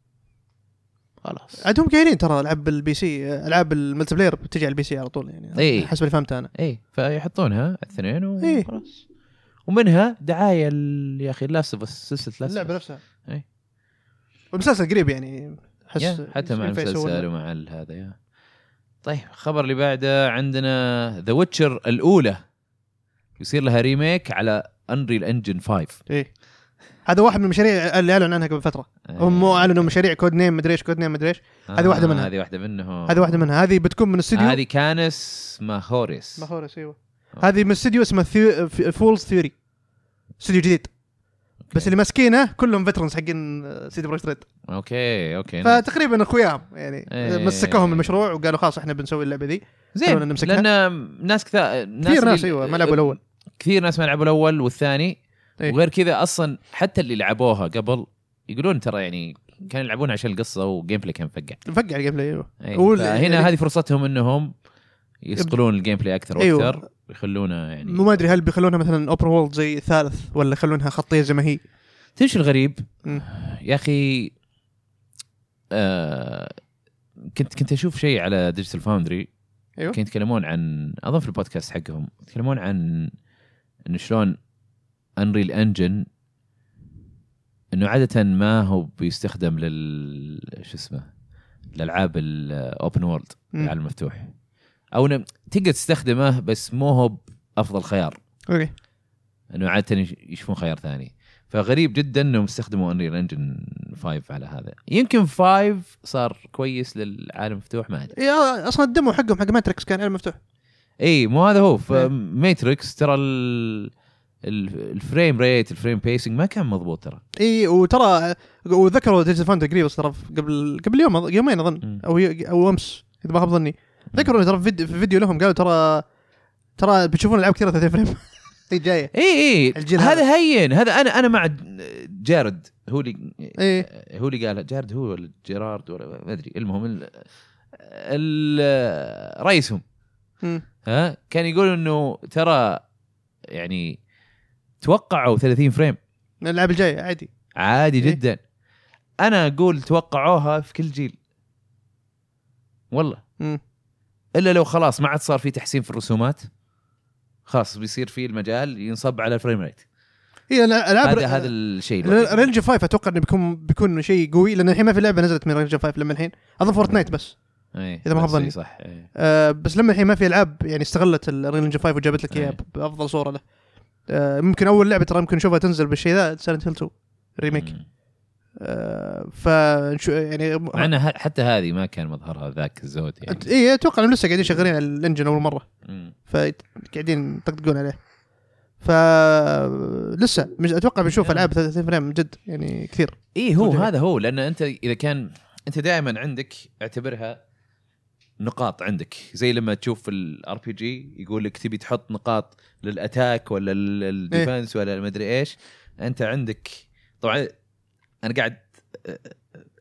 خلاص عندهم كاينين ترى العاب البي سي العاب الملتي بلاير بتجي على البي سي على طول يعني إيه. حسب اللي فهمت انا اي فيحطونها الاثنين وخلاص إيه. ومنها دعايه يا اخي لاست اوف اس سلسله اللعبه نفسها اي والمسلسل قريب يعني حس حتى مع المسلسل ومع هذا يا طيب الخبر اللي بعده عندنا ذا ويتشر الاولى يصير لها ريميك على انريل انجن خمسة اي هذا واحد من المشاريع اللي اعلن عنها قبل فتره هم أيه. اعلنوا مشاريع كود نيم مدري ايش كود نيم مدري ايش هذه آه واحده منها هذه واحده منهم هذه واحده منها هذه بتكون من استوديو هذه كانس ماهوريس ماهوريس ايوه هذه من استوديو اسمه فولز ثيوري استوديو جديد أوكي. بس اللي ماسكينه كلهم فيترنز حقين سيدي بروجكت ريد اوكي اوكي فتقريبا اخوياهم يعني أيه. مسكوهم المشروع وقالوا خلاص احنا بنسوي اللعبه دي زين لان ناس كثير ناس, ناس ايوه ما لعبوا الاول كثير ناس ما لعبوا الاول والثاني إيه؟ وغير كذا أصلاً حتى اللي لعبوها قبل يقولون ترى يعني كانوا يلعبون عشان القصة وجيم بلاي كان مفقع مفقع الجيم بلاي أيوه هنا يعني هذه فرصتهم إنهم يسقلون الجيم بلاي أكثر وأكثر أيوه. ويخلونا يعني ما أدري هل بيخلونها مثلاً أوبرا وولد زي الثالث ولا يخلونها خطية زي ما هي تنش الغريب م. يا أخي آه كنت كنت أشوف شيء على ديجيتال فاوندري أيوه كنت يتكلمون عن أظن في البودكاست حقهم يتكلمون عن إن شلون Unreal Engine إنه عادة ما هو بيستخدم لل شو اسمه للألعاب الأوبن وورلد العالم المفتوح أو ن... تقدر تستخدمه بس مو هو أفضل خيار أوكي إنه عادة يشوفون خيار ثاني فغريب جدا إنهم استخدموا Unreal Engine خمسة على هذا يمكن خمسة صار كويس للعالم المفتوح ما أدري يا أصلا الدمو حقهم حق ماتريكس كان عالم مفتوح إيه مو هذا هو ماتريكس ترى ال الفريم ريت الفريم بيسنج ما كان مضبوط ترى اي وترى وذكروا ديجيتال فاند جريب صرف قبل قبل يوم يومين اظن او او امس اذا ما ظني ذكروا ترى في فيديو لهم قالوا ترى ترى بتشوفون العاب كثيره ثلاثين فريم جايه اي اي هذا هين هذا انا انا مع جارد هو اللي إيه؟ هو اللي قال جارد هو ولا جيرارد ولا ما ادري المهم ال ال رئيسهم ها كان يقول انه ترى يعني توقعوا ثلاثين فريم الألعاب الجاية عادي عادي إيه؟ جدا أنا أقول توقعوها في كل جيل والله م. إلا لو خلاص ما عاد صار في تحسين في الرسومات خلاص بيصير في المجال ينصب على الفريم ريت هي هذا هذا الشيء رينج خمسة أتوقع إنه بيكون بيكون شيء قوي لأن الحين ما في لعبة نزلت من رينج خمسة لما الحين أظن فورتنايت بس أيه إذا ما خبرني صح أيه. أه بس لما الحين ما في ألعاب يعني استغلت الرينج خمسة وجابت لك إياه بأفضل صورة له ممكن أول لعبة ترى ممكن نشوفها تنزل بالشيء ذا سايلنت هيل تو ريميك ف يعني معنا حتى هذه ما كان مظهرها ذاك الزود يعني. اي اتوقع انهم لسه قاعدين شغالين على الانجن اول مره فقاعدين يطقطقون عليه ف لسه مش اتوقع بنشوف العاب ثلاثين فريم جد يعني كثير. اي هو مجمع. هذا هو لان انت اذا كان انت دائما عندك اعتبرها نقاط عندك زي لما تشوف الار بي جي يقول لك تبي تحط نقاط للاتاك ولا للديفنس إيه؟ ولا المدري ايش انت عندك طبعا انا قاعد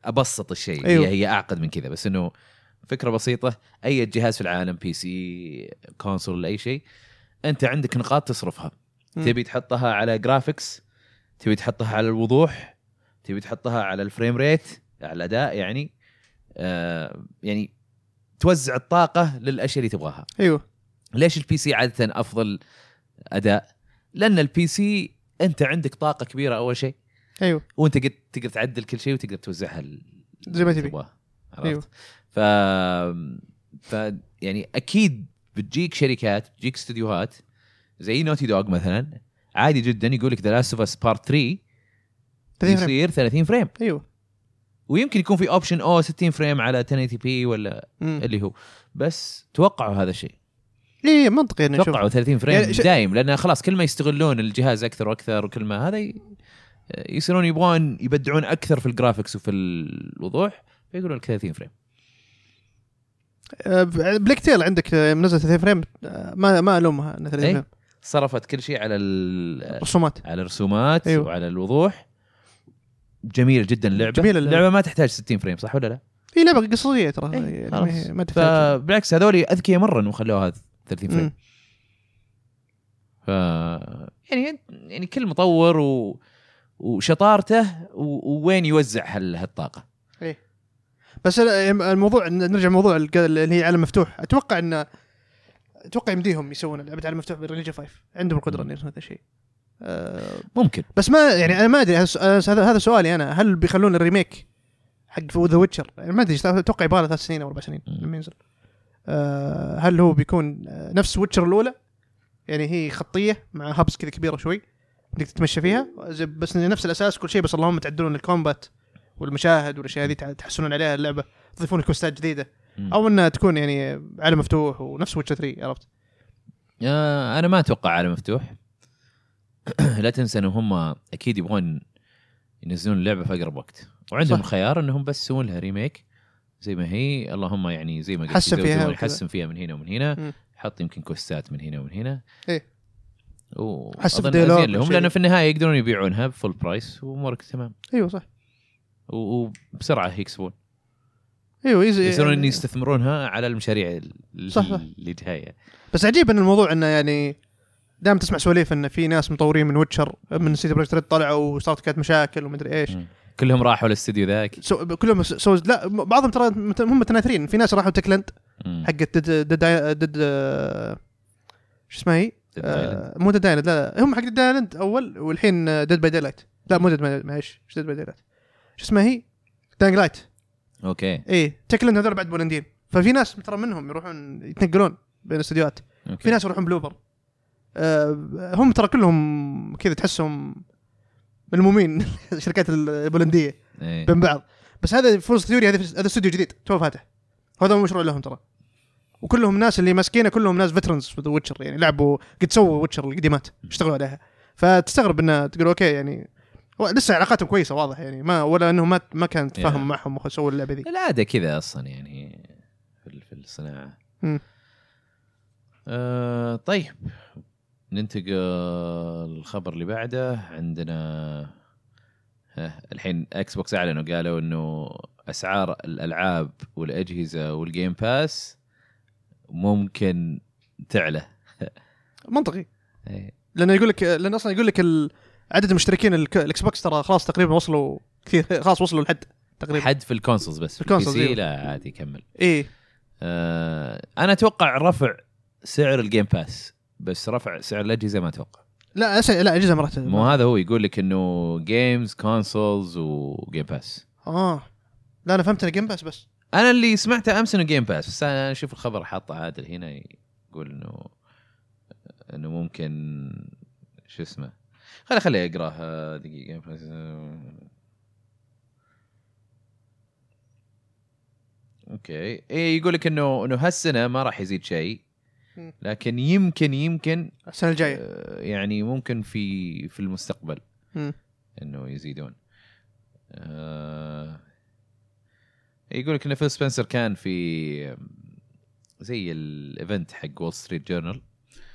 ابسط الشيء أيوه. هي هي اعقد من كذا بس انه فكره بسيطه اي جهاز في العالم بي سي كونسول اي شيء انت عندك نقاط تصرفها م. تبي تحطها على جرافيكس تبي تحطها على الوضوح تبي تحطها على الفريم ريت على الاداء يعني آه يعني توزع الطاقه للاشياء اللي تبغاها ايوه. ليش البي سي عاده افضل اداء؟ لان البي سي انت عندك طاقه كبيره اول شيء ايوه وانت قد تقدر تعدل كل شيء وتقدر توزعها زي ما تبي ايوه. ف... ف يعني اكيد بتجيك شركات بتجيك استديوهات زي نوتي دوغ مثلا عادي جدا يقول لك ذا لاست اوف اس بارت ثلاثة يصير ثلاثين فريم ايوه ويمكن يكون في اوبشن او ستين فريم على عشرة ثمانين بي ولا مم. اللي هو بس توقعوا هذا الشيء اي منطقي انه توقعوا ثلاثين فريم يعني ش... دايم لان خلاص كل ما يستغلون الجهاز اكثر واكثر وكل ما هذا ي... يصيرون يبغون يبدعون اكثر في الجرافيكس وفي الوضوح فيقولوا لك ثلاثين فريم. بلاك تيل عندك منزل ثلاثين فريم ما ما الومها ثلاثين فريم صرفت كل شيء على الرسومات على الرسومات أيوه. وعلى الوضوح جميل جدا اللعبه جميلة اللعبه ما تحتاج ستين فريم صح ولا لا؟ هي لعبه قصصيه ترى أيه. يعني ما تحتاج بالعكس هذول اذكياء مره وخلوها ثلاثين فريم ف يعني يعني كل مطور و... وشطارته و... وين يوزع هالطاقه اي بس الموضوع نرجع موضوع اللي هي عالم مفتوح اتوقع ان اتوقع يمديهم يسوون لعبه عالم مفتوح بالريليجا خمسة عندهم القدره ان يسوون هذا الشيء ممكن بس ما يعني انا ما ادري هذا هذا سؤالي انا هل بيخلون الريميك حق ذا ويتشر يعني ما ادري اتوقع يبغى له ثلاث سنين او اربع سنين لما ينزل أه هل هو بيكون نفس ويتشر الاولى يعني هي خطيه مع هابس كذا كبيره شوي بدك تتمشى فيها بس نفس الاساس كل شيء بس اللهم تعدلون الكومبات والمشاهد والاشياء هذه تحسنون عليها اللعبه تضيفون كوستات جديده او انها تكون يعني عالم مفتوح ونفس ويتشر ثلاثة عرفت آه انا ما اتوقع عالم مفتوح لا تنسى انهم هم اكيد يبغون ينزلون اللعبه في اقرب وقت وعندهم الخيار انهم بس يسوون لها ريميك زي ما هي اللهم يعني زي ما قلت حسن فيها حسن فيها من هنا ومن هنا حط يمكن كوستات من هنا ومن هنا ايه وحسب ديلوج لهم لانه في النهايه يقدرون يبيعونها بفول برايس وامورك تمام ايوه صح وبسرعه يكسبون ايوه يصيرون يعني يستثمرونها على المشاريع اللي جايه. بس عجيب ان الموضوع انه يعني دائما تسمع سواليف ان في ناس مطورين من ويتشر من سيتي بروجكت ريد طلعوا وصارت كانت مشاكل ومدري ايش م. كلهم راحوا للاستديو ذاك سو... كلهم سو... لا بعضهم ترى هم متناثرين في ناس راحوا تكلند حقت دد دد دد شو اسمها هي آه... مو دد دايلند لا, لا هم حق دد دايلند اول والحين دد باي دايلات لا مو دد ماشي شو دد باي دايلات شو اسمها هي دانج لايت اوكي اي تكلند هذول بعد بولندين ففي ناس ترى منهم يروحون يتنقلون بين الاستديوهات في ناس يروحون بلوبر هم ترى كلهم كذا تحسهم ملمومين الشركات البولندية أيه. بين بعض بس هذا فورس ثيوري هذا هذا استوديو جديد تو فاتح هذا مشروع لهم ترى وكلهم ناس اللي ماسكينه كلهم ناس فيترنز ويتشر يعني لعبوا قد سووا ويتشر القديمات اشتغلوا عليها فتستغرب انه تقول اوكي يعني لسه علاقاتهم كويسة واضح يعني ما ولا انه ما ما كان تفاهم معهم وسووا اللعبة دي العادة كذا اصلا يعني في الصناعة أه طيب ننتقل الخبر اللي بعده عندنا الحين اكس بوكس اعلنوا قالوا انه اسعار الالعاب والاجهزه والجيم باس ممكن تعلى منطقي لانه يقول لك لان اصلا يقول لك عدد المشتركين الاكس بوكس ترى خلاص تقريبا وصلوا كثير خلاص وصلوا لحد تقريبا حد في الكونسولز بس في البي سي لا عادي يكمل ايه آه انا اتوقع رفع سعر الجيم باس بس رفع سعر الأجهزة ما أتوقع لا أسأل لا أجهزة مرات مو هذا هو يقول لك إنه جيمز كونسولز وجيم باس آه لا أنا فهمت إنه جيم باس بس أنا اللي سمعته أمس إنه جيم باس بس أنا أشوف الخبر حاطه عادل هنا يقول إنه إنه ممكن شو اسمه خلي خلي أقراه دقيقة اوكي ايه يقول لك انه انه هالسنه ما راح يزيد شيء لكن يمكن يمكن السنه الجايه آه يعني ممكن في في المستقبل م. انه يزيدون. آه يقول لك ان فيل سبنسر كان في زي الايفنت حق وول ستريت جورنال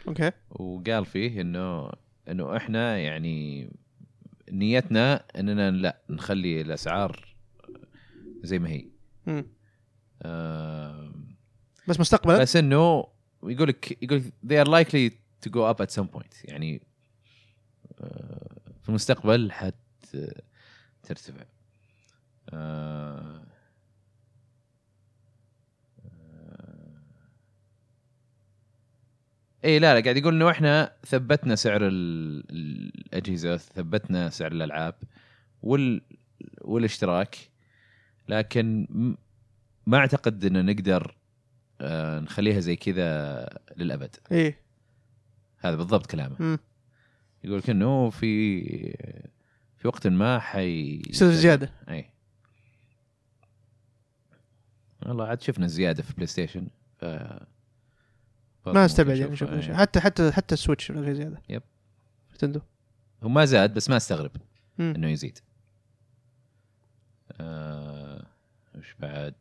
اوكي وقال فيه انه انه احنا يعني نيتنا اننا لا نخلي الاسعار زي ما هي آه بس مستقبلا بس انه يقول لك يقول they are likely to go up at some point يعني آه في المستقبل حترتفع. آه اي لا لا قاعد يقول انه احنا ثبتنا سعر الاجهزه ثبتنا سعر الالعاب وال والاشتراك لكن ما اعتقد ان نقدر آه نخليها زي كذا للابد. ايه هذا بالضبط كلامه. م. يقول انه في في وقت ما حي يصير زياده. اي والله عاد شفنا زياده في بلاي ستيشن ف ما استبعد يعني شوف يعني. حتى حتى حتى السويتش غير زياده. يب تندو هو ما زاد بس ما استغرب مم. انه يزيد. آه وش بعد؟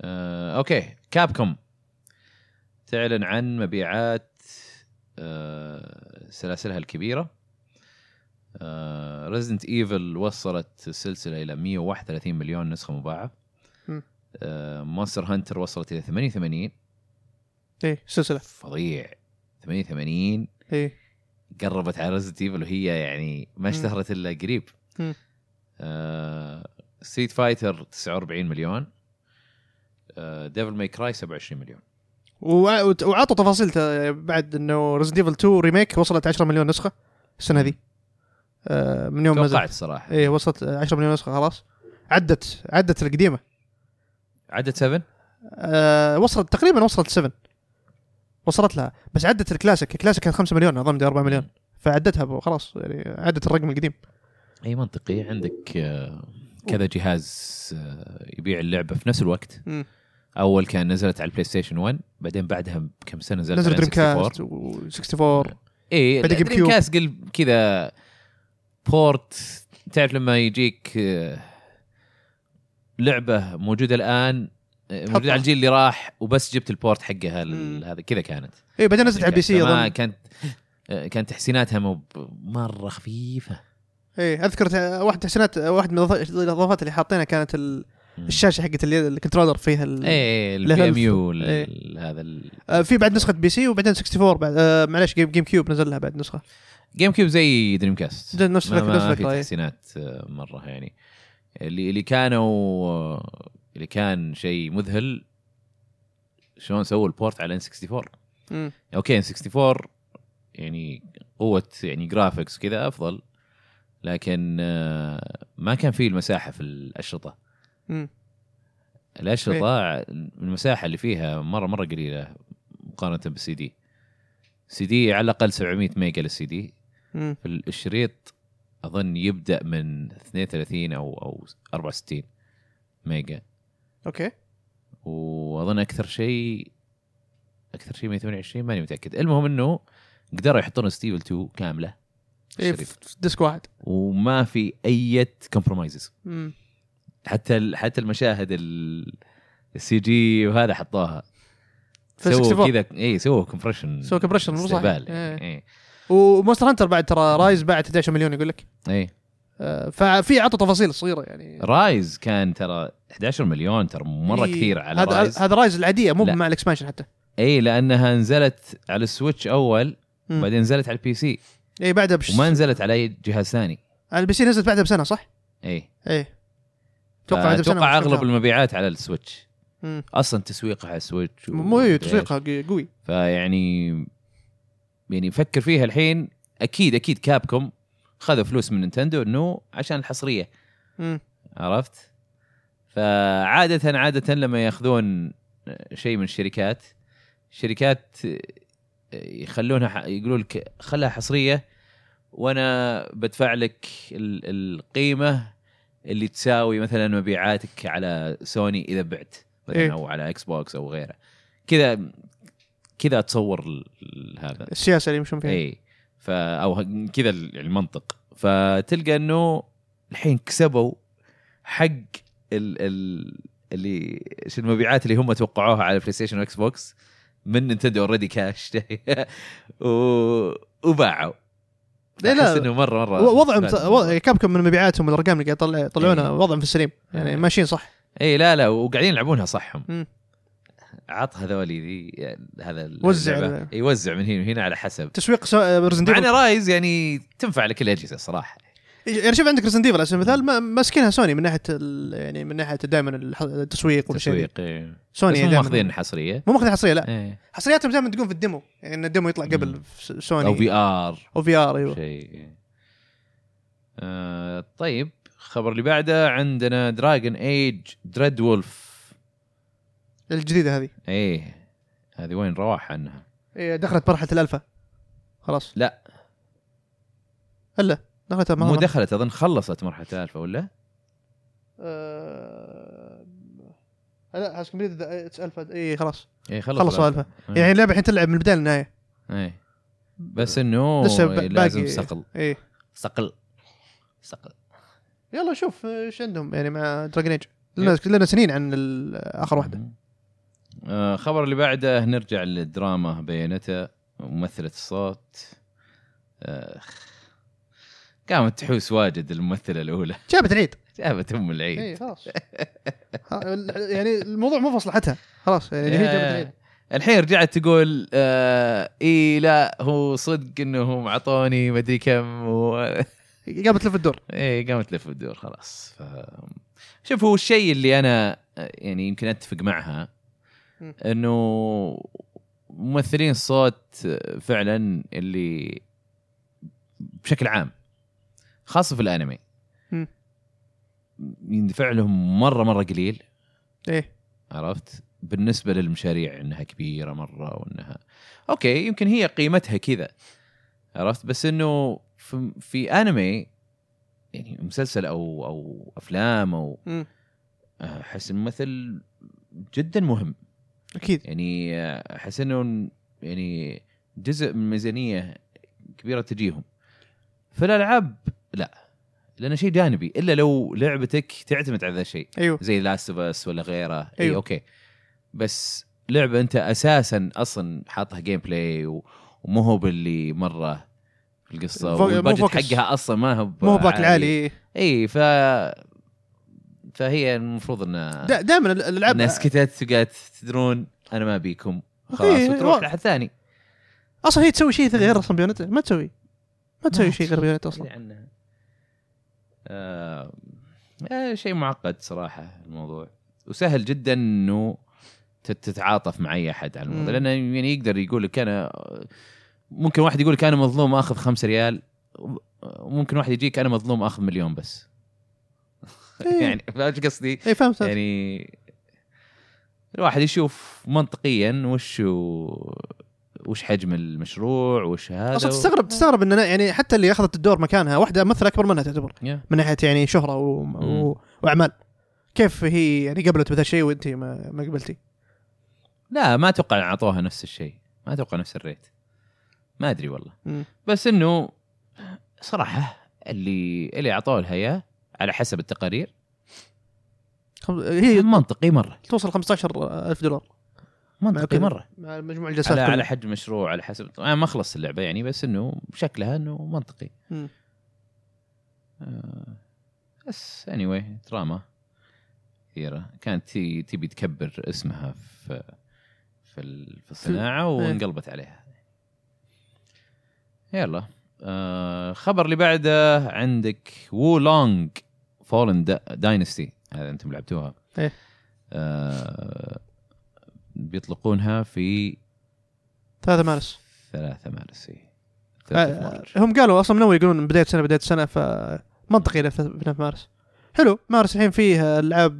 آه اوكي كابكوم تعلن عن مبيعات آه سلاسلها الكبيره. آه ريزيدنت ايفل وصلت السلسله الى مية وواحد وثلاثين مليون نسخه مباعه. مونستر هانتر وصلت إلى ثمانية وثمانين. إيه سلسلة فظيع ثمانية وثمانين. إيه قربت على ريزيدنت إيفل وهي يعني ما اشتهرت إلا قريب. ستريت فايتر تسعة وأربعين مليون. ديفل ماي كراي سبعة وعشرين مليون. وعطوا تفاصيلها بعد إنه ريزيدنت إيفل تو ريميك وصلت عشرة مليون نسخة السنة هذه من يوم ما توقعت صراحة. إيه وصلت عشرة مليون نسخة خلاص عدت عدت القديمة. عدت سبعة أه وصلت تقريبا وصلت سبعة وصلت لها بس عدت الكلاسيك الكلاسيك كانت خمسة مليون أظن دي أربعة مليون فعدتها خلاص يعني عدت الرقم القديم. أي منطقي عندك كذا جهاز يبيع اللعبة في نفس الوقت. م. أول كان نزلت على البلاي ستيشن واحد بعدين بعدها كم سنة نزلت على دريم كاست وستة وأربعين. إيه دريم كاست قل كذا بورت تعرف لما يجيك لعبة موجودة الآن موجودة على الجيل اللي راح وبس جبت البورت حقها هذا كذا كانت. إيه بعدين نزلت على البي سي أظن كانت كانت تحسيناتها مو مرة خفيفة. إيه أذكرت واحد تحسينات واحد من الإضافات اللي حاطينها كانت الشاشة حقت الكنترولر فيها إيه البي إم يو هذا في بعد نسخة بي سي وبعدين أربعة وستين بعد آه معلش جيم جيم كيوب نزلها بعد نسخة جيم كيوب زي دريم كاست نفس ما في تحسينات مرة يعني اللي اللي كانوا اللي كان شيء مذهل شلون سووا البورت على إن ستة وأربعين. امم اوكي إن ستة وأربعين يعني قوه يعني جرافيكس كذا افضل لكن ما كان فيه المساحه في الاشرطه. امم الاشرطه المساحه اللي فيها مره مره قليله مقارنه بالسي دي. سي دي على الاقل سبعمية ميجا للسي دي. امم الشريط أظن يبدأ من اثنين وثلاثين أو أو أربعة وستين ميجا. أوكي. وأظن أكثر شيء أكثر شيء مية وثمانية وعشرين ماني متأكد. المهم إنه قدروا يحطون ستيفل تو كاملة. إيه في ديسك واحد. وما في أي كومبرومايزز. حتى حتى المشاهد السي جي وهذا حطوها. سووا كذا إيه سووا كومبريشن. سووا كومبريشن مستقبل. إيه. ومونستر هانتر بعد ترى رايز بعد أحد عشر مليون يقول لك. اي آه ففي عطوا تفاصيل صغيره يعني رايز كان ترى أحد عشر مليون ترى مره إيه كثير على هذا رايز. هذا رايز العاديه مو مع الاكسبانشن حتى. اي لانها نزلت على السويتش اول وبعدين نزلت على البي سي. اي بعدها بش... وما نزلت على اي جهاز ثاني. على البي سي نزلت بعدها بسنه صح. اي اي توقع اتوقع اغلب المبيعات على السويتش. مم. اصلا تسويقها على السويتش و... مو تسويقها قوي فيعني يعني فكر فيها الحين. أكيد أكيد كابكوم خذوا فلوس من نينتندو إنه عشان الحصرية. مم. عرفت فعادة عادة لما يأخذون شيء من الشركات شركات يخلونها يقولوا لك خلها حصرية وأنا بدفع لك القيمة اللي تساوي مثلا مبيعاتك على سوني إذا بعت إيه؟ أو على إكس بوكس أو غيره كذا كذا. أتصور هذا السياسة اللي مشون فيها إيه فا أو كذا المنطق. فتلقى إنه الحين كسبوا حق ال ال اللي المبيعات اللي هم توقعوها على بلاي ستيشن وإكس بوكس من نينتندو أوريدي كاش وباعوا. لا إنه مرة مرة وضعهم كم كم من مبيعاتهم الأرقام اللي قاعد يطلعونها وضعهم في السليم يعني أي. ماشيين صح إيه لا لا وقاعدين يلعبونها صحهم. عط هذولي ذي هذا وزع يوزع من هنا وهنا على حسب تسويق ريزنديفل. معنا رايز يعني تنفع لكل أجهزة صراحة. يعني شوف عندك ريزنديفل على سبيل المثال ما ماسكينها سوني من ناحية يعني من ناحية دائما التسويق والشيء إيه. سوني مو ماخذين حصرية مو ماخذين حصرية لا إيه. حصرياتهم دائما تكون في الديمو يعني إن الديمو يطلع قبل مم. سوني أو في آر أو في آر أيوة شيء آه. طيب خبر اللي بعده عندنا دراجون ايج دريد وولف الجديدة هذه ايه هذه وين رواح عنها ايه دخلت مرحلة الألفة خلاص لا هلا دخلت مو دخلت أظن خلصت مرحلة الألفة ولا أه... لا حاسك بريد ألفة ايه خلاص ايه خلصوا ألفة ايه. يعني اللعبة الحين تلعب من البداية للنهاية ايه بس انه ب... لازم صقل ايه صقل صقل يلا شوف ايش عندهم يعني مع دراجون ايج لنا لنا سنين عن آخر واحدة. آه خبر اللي بعده نرجع للدراما بياناته ممثلة الصوت آه قامت تحوس واجد الممثلة الأولى. جابت العيد. جابت أم العيد. إيه خلاص. يعني الموضوع مو فصلحتها خلاص يعني هي جابت العيد. الحين رجعت تقول آه إيه لا هو صدق إنهم عطوني مدري كم و. قامت لف الدور ايه قامت لف الدور خلاص. ف... شوف هو الشيء اللي انا يعني يمكن اتفق معها انه ممثلين الصوت فعلا اللي بشكل عام خاصه في الانمي يندفع لهم مره مره قليل ايه عرفت بالنسبه للمشاريع انها كبيره مره وانها اوكي يمكن هي قيمتها كذا عرفت بس انه في في انمي يعني مسلسل او او افلام او احس الممثل جدا مهم اكيد يعني احس انه يعني جزء من ميزانيه كبيره تجيهم. فالالعاب لا لانه شيء جانبي الا لو لعبتك تعتمد على هذا الشيء أيوه. زي لاست اوف اس ولا غيره أيوه. اي اوكي بس لعبه انت اساسا اصلا حاطها جيم بلاي ومو هو باللي مره القصة والبجت حقها أصلا ما هو مو باك العالي إيه ف... فهي المفروض أن دا دائما الألعاب الناس كتبت قالت تدرون أنا ما بيكم خلاص وتروح لحد ثاني. أصلا هي تسوي شيء غير أصلا بياناته ما تسوي ما تسوي شيء غير بياناته أصلا لأنها آه... آه شيء معقد صراحة الموضوع وسهل جدا أنه تتعاطف مع أي أحد على الموضوع لأنه يعني يقدر يقول لك أنا ممكن واحد يقولك أنا مظلوم أخذ خمسة ريال وممكن واحد يجيك أنا مظلوم أخذ مليون بس إيه. يعني فاش قصدي إيه فهمت يعني الواحد يشوف منطقيا وش وش حجم المشروع وش هذا أصلا تستغرب و... تستغرب إن أنا يعني حتى اللي أخذت الدور مكانها واحدة مثل أكبر منها تعتبر yeah. من ناحية يعني شهرة و... و... وأعمال كيف هي يعني قبلت بهذا الشيء وأنتي ما ما قبلتي لا ما أتوقع عطوها نفس الشيء ما أتوقع نفس الريت ما أدري والله م. بس إنه صراحة اللي اللي عطوه الهيا على حسب التقارير هي منطقي مرة توصل خمسة عشر ألف دولار منطقي مرة مع مجموع الجلسات على, على حجم مشروع على حسب أنا ما خلص اللعبة يعني بس إنه شكلها إنه منطقي آه بس anyway دراما كثيرة كانت تي تبي تكبر اسمها في في في الصناعة وانقلبت عليها. يلا آه خبر اللي بعده عندك وولونج فولن داينستي هذا انتم لعبتوها ايه آه بيطلقونها في ثلاثة مارس ثلاثة مارس آه هم قالوا اصلا من اول يقولون من بدايه السنه بدايه السنه فمنطقي له ثلاثة مارس حلو مارس الحين فيه العاب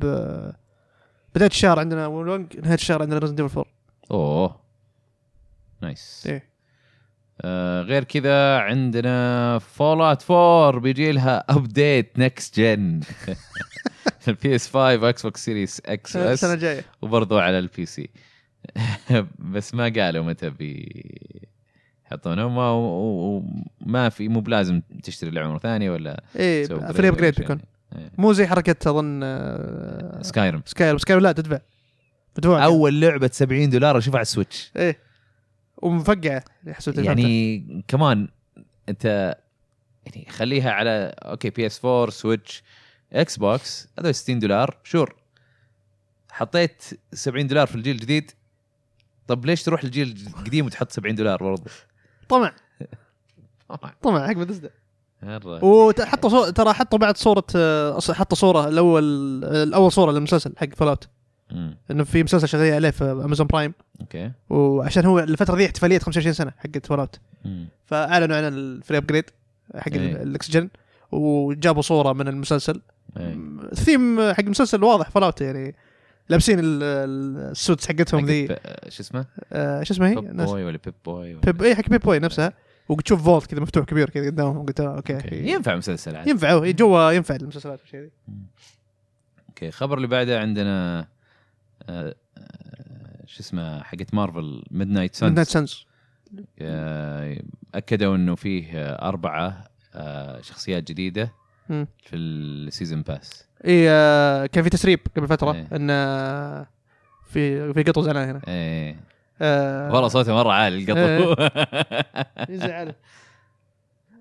بدايه الشهر عندنا وولونج نهايه الشهر عندنا ريزدنت ايفل فور اوه نايس ايه آه غير كذا عندنا فولات فور بيجي لها أبديت نكست جن البي اس خمسة اكس بوكس سيريس اكس اس السنة الجاية وبرضو على البي سي بس ما قالوا متى بيحطونه وما وما في مو بلازم تشتري العمر ثاني ولا ايه فري ابجريد بيكون ايه. مو زي حركة أظن آه سكايرم سكايرم سكايرم لا تدفع بدفع أول لعبة سبعين دولار أشوفها على السويتش ايه ومفقعة يعني كمان أنت يعني خليها على أوكي بي اس فور سويتش اكس بوكس هذا ستين دولار شور حطيت سبعين دولار في الجيل الجديد طب ليش تروح الجيل القديم وتحط سبعين دولار برضه طمع طمع حق ما تصدق وحطوا صور ترى حطوا بعد صورة حطوا صورة الأول الأول صورة للمسلسل حق فلات إنه في مسلسل شغال عليه في أمازون برايم أوكي وعشان هو الفترة دي احتفالية خمسة وعشرين سنة حق فلات فأعلنوا عن الفري أبجريد حق الأكسجين وجابوا صورة من المسلسل الثيم حق المسلسل واضح فلات يعني لابسين السوتس حقتهم ذي شو اسمه آه شو اسمه هي بيب بوي ولا بيب بوي ولا بيب اي حق بيب بوي نفسها وتشوف فولت كذا مفتوح كبير كذا قدامهم قلت اوكي ينفع مسلسل عادي ينفعوا جوا ينفع المسلسلات والشيء ذي اوكي خبر اللي بعده عندنا آه شو اسمه حقت مارفل ميدنايت سانز ميدنايت سانز آه اكدوا انه فيه اربعه آه شخصيات جديده مم. في السيزون باس إيه كان في تسريب قبل فترة إيه. إن في في قطو زعلان هنا إيه. آه والله صوته مرة عالي القطو إيه. يزعل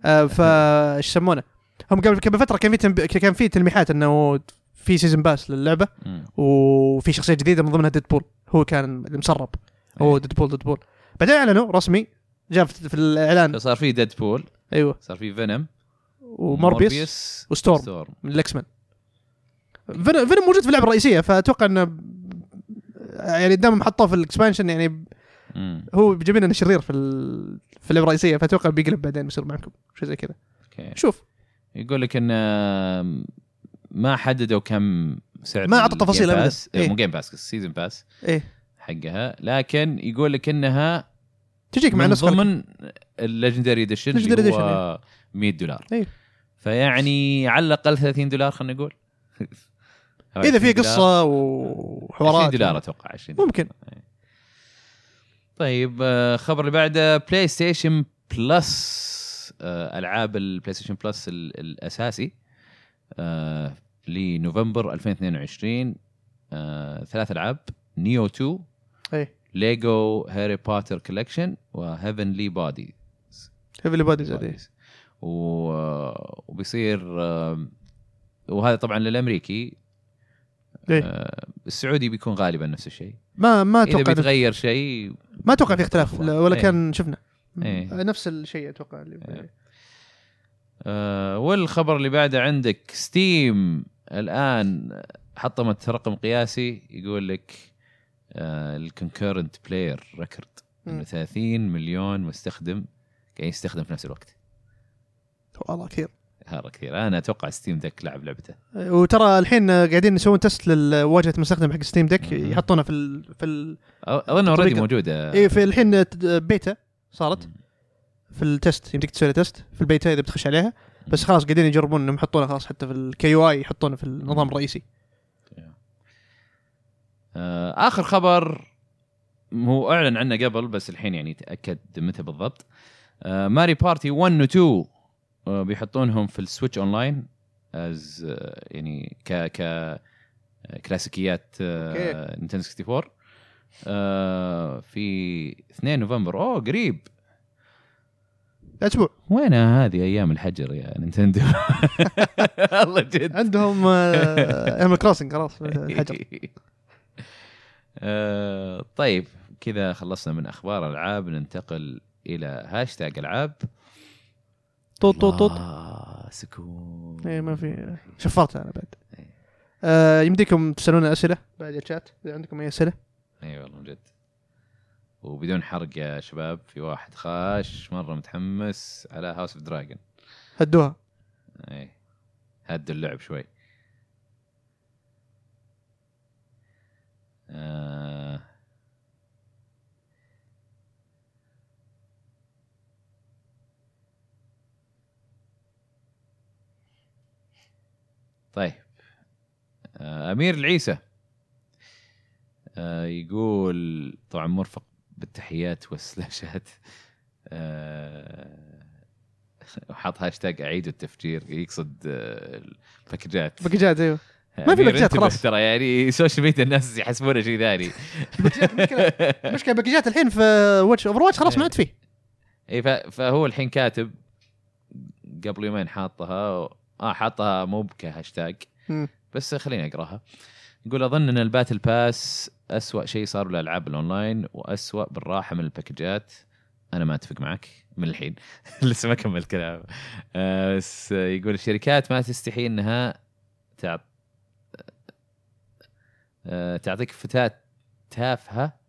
آه فاش يسمونه هم قبل قبل فترة كان في تنب... كان في تلميحات إنه في سيزن باس للعبة م. وفي شخصية جديدة من ضمنها ديدبول هو كان مسرب هو إيه. ديدبول ديدبول بعدين أعلنوا رسمي جاء في الإعلان صار في ديدبول أيوة صار في فينوم وموربيس وستورم من الإكسمان فين موجود في اللعبة الرئيسية فأتوقع إنه يعني دائما محطه في الإكسبانشن يعني هو بيجيبنا الشرير في في اللعبة الرئيسية فأتوقع بيقلب بعدين بيصير معكم شيء زي كذا شوف يقول لك إن ما حددوا كم سعر ما أعطى تفاصيل أبدا إيه؟ مو جيم باس السيزن باس إيه؟ حقها لكن يقول لك إنها تجيك مع نسخة ضمن الليجندري إديشن هو مية دولار إيه؟ فيعني على الأقل ثلاثين دولار خلنا نقول إذا في قصة وحوارات عشرين دولار أتوقع عشرين ممكن طيب خبر اللي بعده بلاي ستيشن بلس ألعاب البلاي ستيشن بلس الأساسي لنوفمبر ألفين واثنين وعشرين ثلاث ألعاب نيو تو ليجو هاري بوتر كولكشن وهيفنلي بودي هيفنلي بودي وبيصير وهذا طبعا للامريكي آه السعودي بيكون غالبا نفس الشيء ما ما اتوقع اذا بيتغير شيء ما اتوقع في اختلاف ولا ايه. كان شفنا ايه. نفس الشيء اتوقع ايه. آه والخبر اللي بعده عندك ستيم الان حطمت رقم قياسي يقول لك آه الكونكورنت بلاير ريكورد انه ثلاثين مليون مستخدم قاعد يستخدم في نفس الوقت والله كثير هذا كثير أنا أتوقع ستيم دك لعب لعبته وترى الحين قاعدين نسوون تست للواجهة مستخدم حق ستيم دك يحطونه في ال في ال أظن أوريدي موجودة إيه في الحين بيتا صارت في التست يمديك تسوي تست في البيتا إذا بتخش عليها بس خلاص قاعدين يجربون إنهم يحطونه خلاص حتى في الكي واي يحطونه في النظام الرئيسي آخر خبر هو أعلن عنه قبل بس الحين يعني تأكد متى بالضبط ماري بارتي واحد و اثنين بيحطونهم في السويتش أونلاين از يعني ك ك كلاسيكيات نينتندو أربعة وستين في اثنين نوفمبر أوه قريب أسبوع وين هذه أيام الحجر يا نينتندو الله جد عندهم أيام كروسنج خلاص الحجر طيب كذا خلصنا من أخبار الألعاب ننتقل إلى هاشتاج ألعاب طوط طوط طوط سكون اي ما في شفرت انا بعد آه يمديكم تسالون اسئله بعد الشات اذا عندكم اي اسئله اي والله جد وبدون حرق يا شباب في واحد خاش مره متحمس على هاوس اوف دراجون هدوها اي هدوا اللعب شوي آه طيب أمير العيسى يقول طبعا مرفق بالتحيات والسلاشات وحط هاشتاج أعيد التفجير يقصد الباكجات باكجات أيوه ما في باكجات خلاص ترى يعني سوشيال ميديا الناس يحسبونه شيء ثاني مشكلة مشكلة باكجات الحين في واتش أوفر واتش خلاص ما عاد فيه إيه فهو الحين كاتب قبل يومين حاطها و... آه حاطها مو كهاشتاج بس خليني أقراها يقول أظن أن الباتل باس أسوأ شيء صار بالألعاب الأونلاين وأسوأ بالراحة من الباكجات أنا ما أتفق معك من الحين لسه ما كمل كلام آه بس يقول الشركات ما تستحي أنها تع... آه تعطيك فتاة تافهة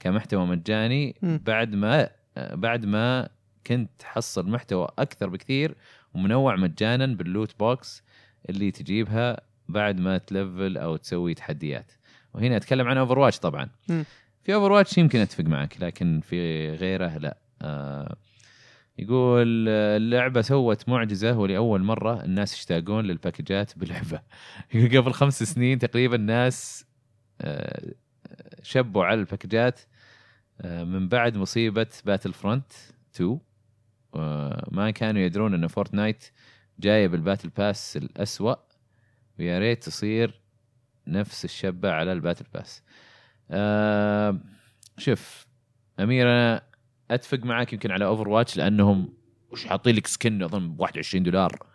كمحتوى مجاني بعد ما بعد ما كنت تحصل محتوى أكثر بكثير ومنوع مجانا باللوت بوكس اللي تجيبها بعد ما تلفل أو تسوي تحديات وهنا أتكلم عن أوفرواتش طبعا م. في أوفرواتش يمكن أتفق معك لكن في غيره لا آه يقول اللعبة سوت معجزة ولأول مرة الناس يشتاقون للباكجات باللعبة يقول قبل خمس سنين تقريبا الناس آه شبوا على الباكجات من بعد مصيبة باتل فرونت اثنين ما كانوا يدرون أن فورتنايت جاية بالباتل باس الأسوأ ويا ريت تصير نفس الشبة على الباتل باس. أه شوف أمير أنا أتفق معك يمكن على أوفر واتش لأنهم وش حاطين لك سكن أظن بواحد وعشرين دولار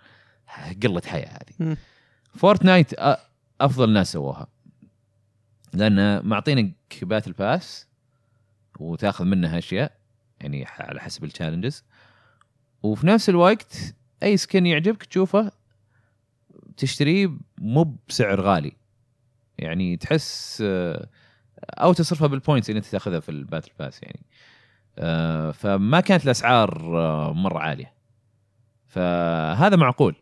قلة حياة هذه فورتنايت أفضل ناس سووها لأن معطينك باتل باس وتاخذ منها أشياء يعني على حسب التشالنجز وفي نفس الوقت أي سكن يعجبك تشوفه تشتريه مو بسعر غالي يعني تحس أو تصرفها بالبوينتس اللي أنت تاخذها في الباتل باس يعني فما كانت الأسعار مرة عالية فهذا معقول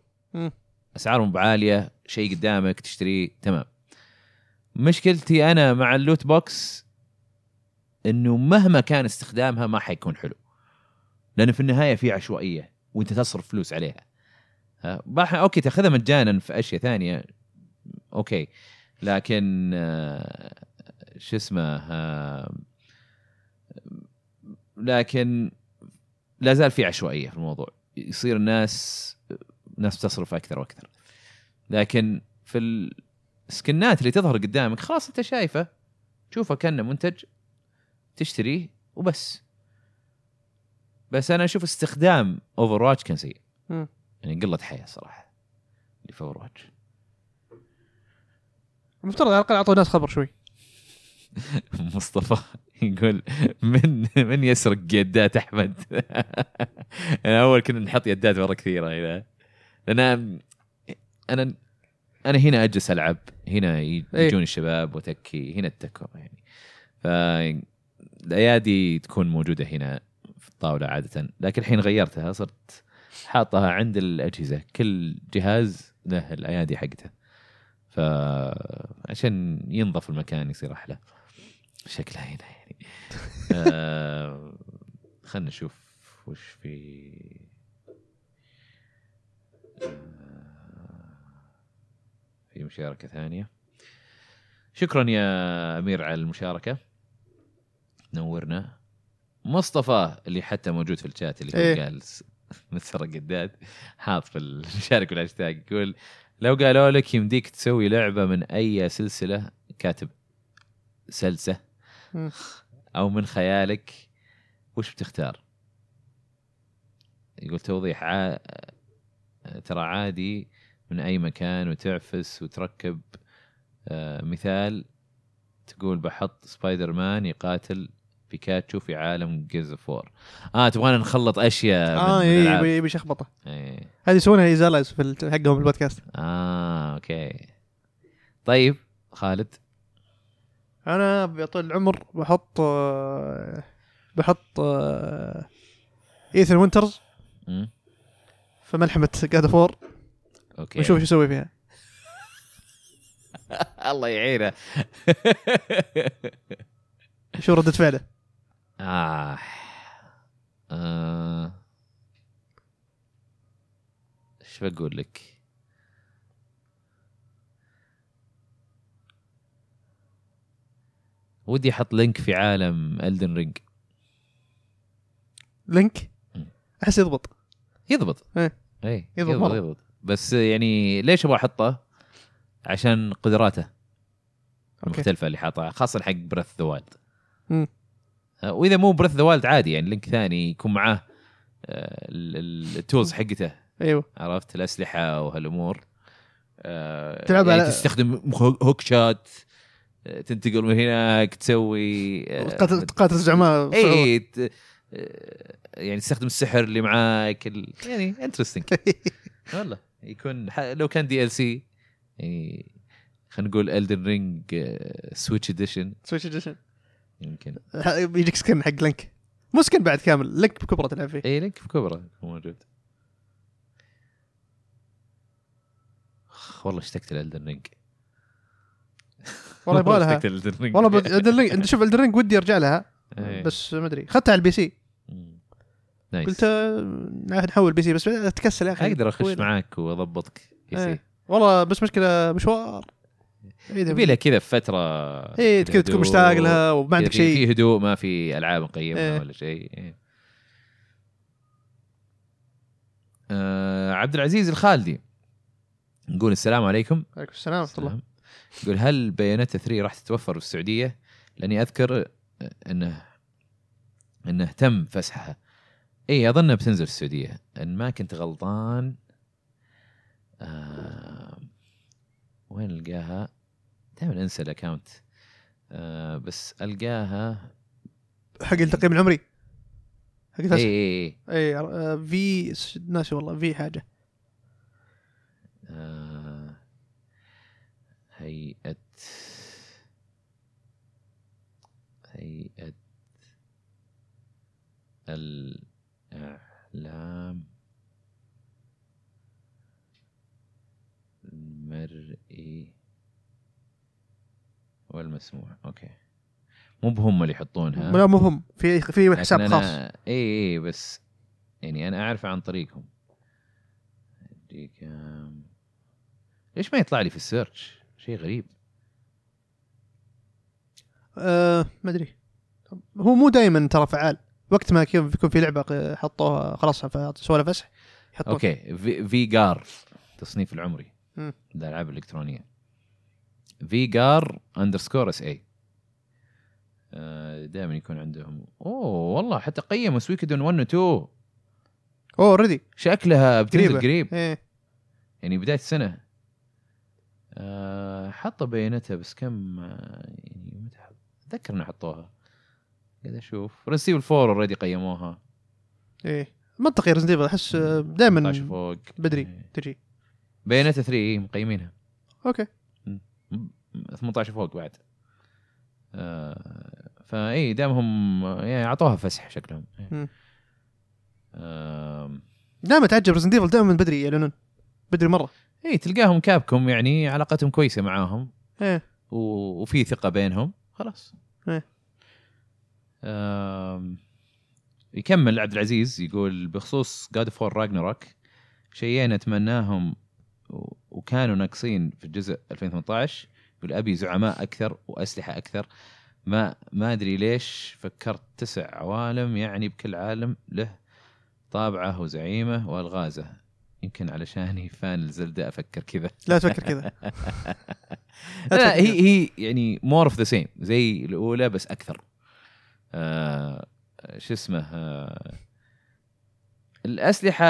أسعارهم عالية شيء قدامك تشتريه تمام مشكلتي أنا مع اللوت بوكس إنه مهما كان استخدامها ما حيكون حلو لأنه في النهاية في عشوائية وأنت تصرف فلوس عليها باحنا أوكي تأخذها مجانا في أشياء ثانية أوكي لكن شو اسمه لكن لا زال في عشوائية في الموضوع يصير الناس ناس تصرف أكثر وأكثر لكن في السكنات اللي تظهر قدامك خلاص أنت شايفة شوفها كأنه منتج تشتريه وبس بس أنا أشوف استخدام أوفرواتش كان سيء يعني قلة حياة صراحة اللي في أوفرواتش مفترض على الأقل أعطوا ناس خبر شوي مصطفى يقول من من يسرق يدات أحمد أنا أول كنا نحط يدات مرة كثيرة هنا لأن أنا أنا هنا أجلس ألعب هنا يجون الشباب وتكي هنا التكو يعني ف الأيادي تكون موجودة هنا في الطاولة عادة لكن الحين غيرتها صرت حاطها عند الأجهزة كل جهاز له الأيادي حقته فعشان ينظف المكان يصير أحلى شكلها هنا يعني آه خلنا نشوف وش في في مشاركة ثانية شكرا يا أمير على المشاركة نورنا مصطفى اللي حتى موجود في الشات اللي إيه؟ قال متسرق الداد حاط في المشارك والهاشتاج يقول لو قالوا لك يمديك تسوي لعبة من أي سلسلة كاتب سلسة أو من خيالك وش بتختار يقول توضيح ع... ترى عادي من أي مكان وتعفس وتركب آه مثال تقول بحط سبايدر مان يقاتل بيكاتشو في عالم جيز فور اه تبغانا نخلط اشياء اه اي بيشخبطه اي هذه يسوونها ازالاز في حقهم البودكاست اه اوكي طيب خالد انا بطول العمر بحط بحط ايثن وينترز في ملحمه جيز فور اوكي ونشوف شو يسوي فيها الله يعينه شو ردة فعله آه. آه. شو بقول لك ودي احط لينك في عالم ألدن رينج. لينك احس يضبط يضبط اي ايه. يضبط, يضبط. يضبط بس يعني ليش ابغى احطه؟ عشان قدراته المختلفه اللي حاطها خاصه حق بريث ذا وايلد. واذا مو بريث ذا وايلد عادي يعني لينك ثاني يكون معاه التولز حقته. ايوه عرفت الاسلحه وهالامور. أه تلعب يعني على... تستخدم هوك شات تنتقل من هناك تسوي تقاتل تقاتل زعماء اي يعني تستخدم السحر اللي معاك ال... يعني انترستينج والله يكون ح... لو كان دي ال سي يعني خلينا نقول Elden Ring سويتش اديشن سويتش اديشن يمكن يجيك سكن حق لينك مو سكن بعد كامل لينك بكبره تلعب فيه. اي لينك بكبره موجود. والله اشتقت لالدن رينج والله يبغى لها والله الدن رينج. انت شوف الدن رينج ودي ارجع لها بس ما ادري خدتها على البي سي قلت نحول بي سي بس اتكسل يا اخي. اقدر اخش معاك واضبطك بي سي والله بس مشكله مشوار يبي لها كذا فتره اي تكون مشتاق لها وما عندك شيء في هدوء ما في العاب مقيمه ولا شيء. عبد العزيز الخالدي نقول السلام عليكم. عليكم السلام ورحمة الله. نقول هل بايونيتا ثري راح تتوفر في السعودية؟ لأني أذكر أنه أنه تم فسحها. إيه أظنها بتنزل في السعودية إن ما كنت غلطان. آه... وين ألقاها؟ دائما أنسى الأكاونت. آه... بس ألقاها حق التقييم العمري حق إيه إيه إيه آه... في ناسي والله في حاجة آه هيئة هيئة الإعلام المرئي والمسموع. أوكي مو بهم اللي يحطونها لا مو هم في في حساب خاص. أنا... إيه إيه بس يعني أنا أعرف عن طريقهم. ديك ليش ما يطلع لي في السيرش؟ شيء غريب. أه ما أدري هو مو دائما ترى فعال وقت ما كيف يكون في لعبة حطوها خلاص سوالها فسح يحطوها. أوكي في فيجار تصنيف العمري للألعاب الإلكترونية فيجار أندرسكور إس إيه دائما يكون عندهم. أوه والله حتى قيموا سويكدون واحد واثنين أوه ردي شكلها بتنزل قريب إيه. يعني بداية السنة أه حطوا بياناتها بس كم يعني متى ذكرنا حطوها قاعد أشوف رسيب الفور الردي قيموها إيه منطقي رسيب أحس دائما فوق بدري إيه. تجي بياناتها ثري مقيمينها أوكي ثمانية عشر فوق بعد أه فأي دامهم يعني عطوها فسح شكلهم إيه. أم... دائما تعجب ريزنديفل دائما بدري يعلنون بدري مرة ايه تلقاهم كابكم يعني علاقتهم كويسة معاهم ايه و... وفي ثقة بينهم خلاص ايه. أم... يكمل عبد العزيز يقول بخصوص God of War Ragnarok شيئين اتمناهم و... وكانوا ناقصين في الجزء ألفين وثمانية عشر بالأبي زعماء أكثر وأسلحة أكثر ما ما أدري ليش فكرت تسع عوالم يعني بكل عالم له طابعه وزعيمه والغازه يمكن علشان فان الزلدة افكر كذا لا تفكر كذا لا هي هي يعني more of the same زي الاولى بس اكثر. آه شو اسمه آه الاسلحه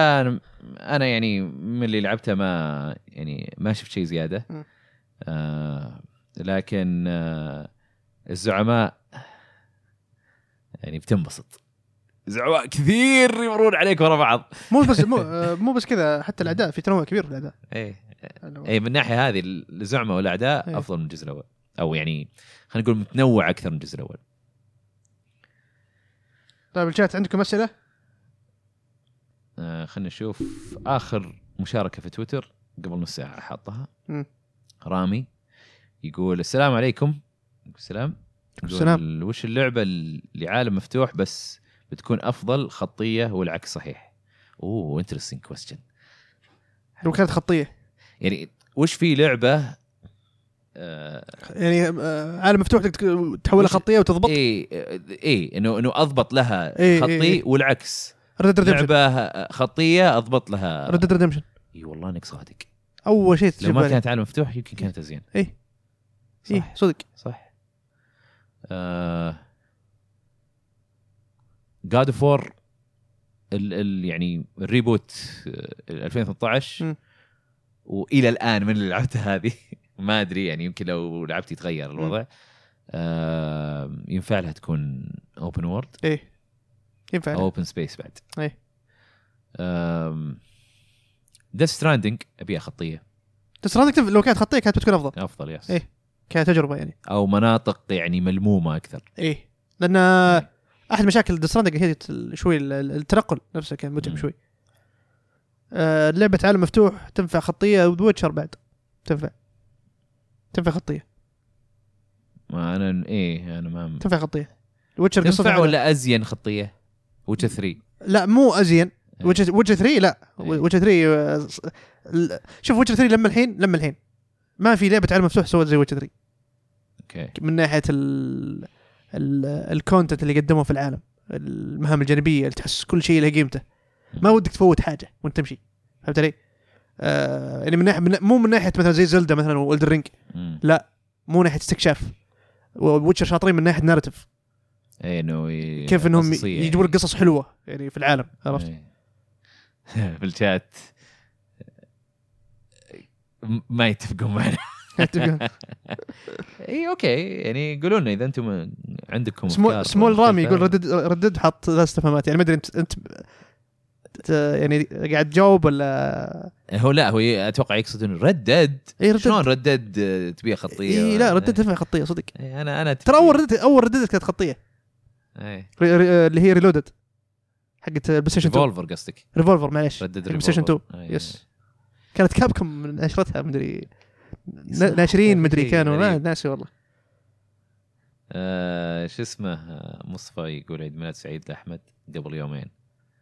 انا يعني من اللي لعبتها ما يعني ما شفت شيء زياده. آه لكن آه الزعماء يعني بتنبسط زعماء كثير يمرون عليك ورا بعض مو بس مو, مو بس كذا حتى الأعداء في تنوع كبير في الأعداء إيه إيه من ناحية هذه الزعماء والأعداء أيه. أفضل من الجزء الأول أو يعني خلينا نقول متنوع أكثر من الجزء الأول. طيب الجات عندكم أسئلة؟ آه خلينا نشوف آخر مشاركة في تويتر قبل نص ساعة حطها م. رامي يقول السلام عليكم. السلام. السلام. وش اللعبة اللي عالم مفتوح بس بتكون أفضل خطية والعكس صحيح؟ أوه interesting question. لو كانت خطية يعني وش في لعبة آه يعني عالم مفتوح تحولها خطيه وتضبط اي اي انه انه اضبط لها إيه خطي إيه والعكس. لعبه خطيه اضبط لها ريد ديد ريدمشن. اي والله انك صادق. اول شيء لما بالي. كانت عالم مفتوح يمكن كانت زين. اي صح. إيه صدق صح. آه God of War ال ال يعني الريبوت ألفين وثمانية عشر م. وإلى الآن من اللي لعبتها هذه ما أدري يعني يمكن لو لعبتي يتغير الوضع. آه ينفع لها تكون open world. إيه ينفع open space بعد. إيه آه Death Stranding أبيها خطية. Death Stranding لو كانت خطية كانت بتكون أفضل. أفضل يس. إيه كانت تجربة يعني أو مناطق يعني ملمومة أكثر. إيه لأن إيه. أحد مشاكل Death Stranding هي شوي التنقل نفسه كان متعب شوي. آه لعبة عالم مفتوح تنفع خطية وويتشر بعد تنفع تنفع خطية. ما أنا إيه أنا ما تنفع خطية. ويتشر تنفع ولا أزين خطية ويتشر ثري؟ لا مو أزين ويتشر ويتشر ثري لا ويتشر ثري. شوف ويتشر ثري لما الحين لما الحين ما في لعبة عالم مفتوح سوت زي ويتشر ثري. أوكي من ناحية ال الكونتنت اللي قدموه في العالم المهام الجانبيه اللي تحس كل شيء له قيمته ما ودك تفوت حاجه وانت تمشي فهمت علي. آه يعني من ناحيه مو من ناحيه مثلا زي زلدا مثلا والدر رينج لا مو ناحيه استكشاف. وويتشر شاطرين من ناحيه ناراتيف اي نو كيف انهم يجيبوا قصص حلوه يعني في العالم عرفت. في الشات ما يتفقون معنا اي اوكي يعني يقولون لنا اذا انتم عندكم سمول رامي يقول ردد ردد حط ثلاث استفهامات يعني ما ادري انت, انت يعني قاعد تجاوب ولا هو لا هو اتوقع يقصدون ردد إيه شلون ردد تبيها خطيه اي لا ردد تنفع خطيه صدق. انا انا ترى اول ردد اول ردد كانت خطيه اي اللي هي ريلودد حقت البلاي ستيشن تو ريفولفر قصدك ريفولفر معليش البلاي ستيشن تو يس كانت كابكم من نشرتها ما ادري ناشرين مدري كانوا ما ناسي والله. آه شو اسمه مصطفى يقول عيد ميلاد سعيد لأحمد قبل يومين.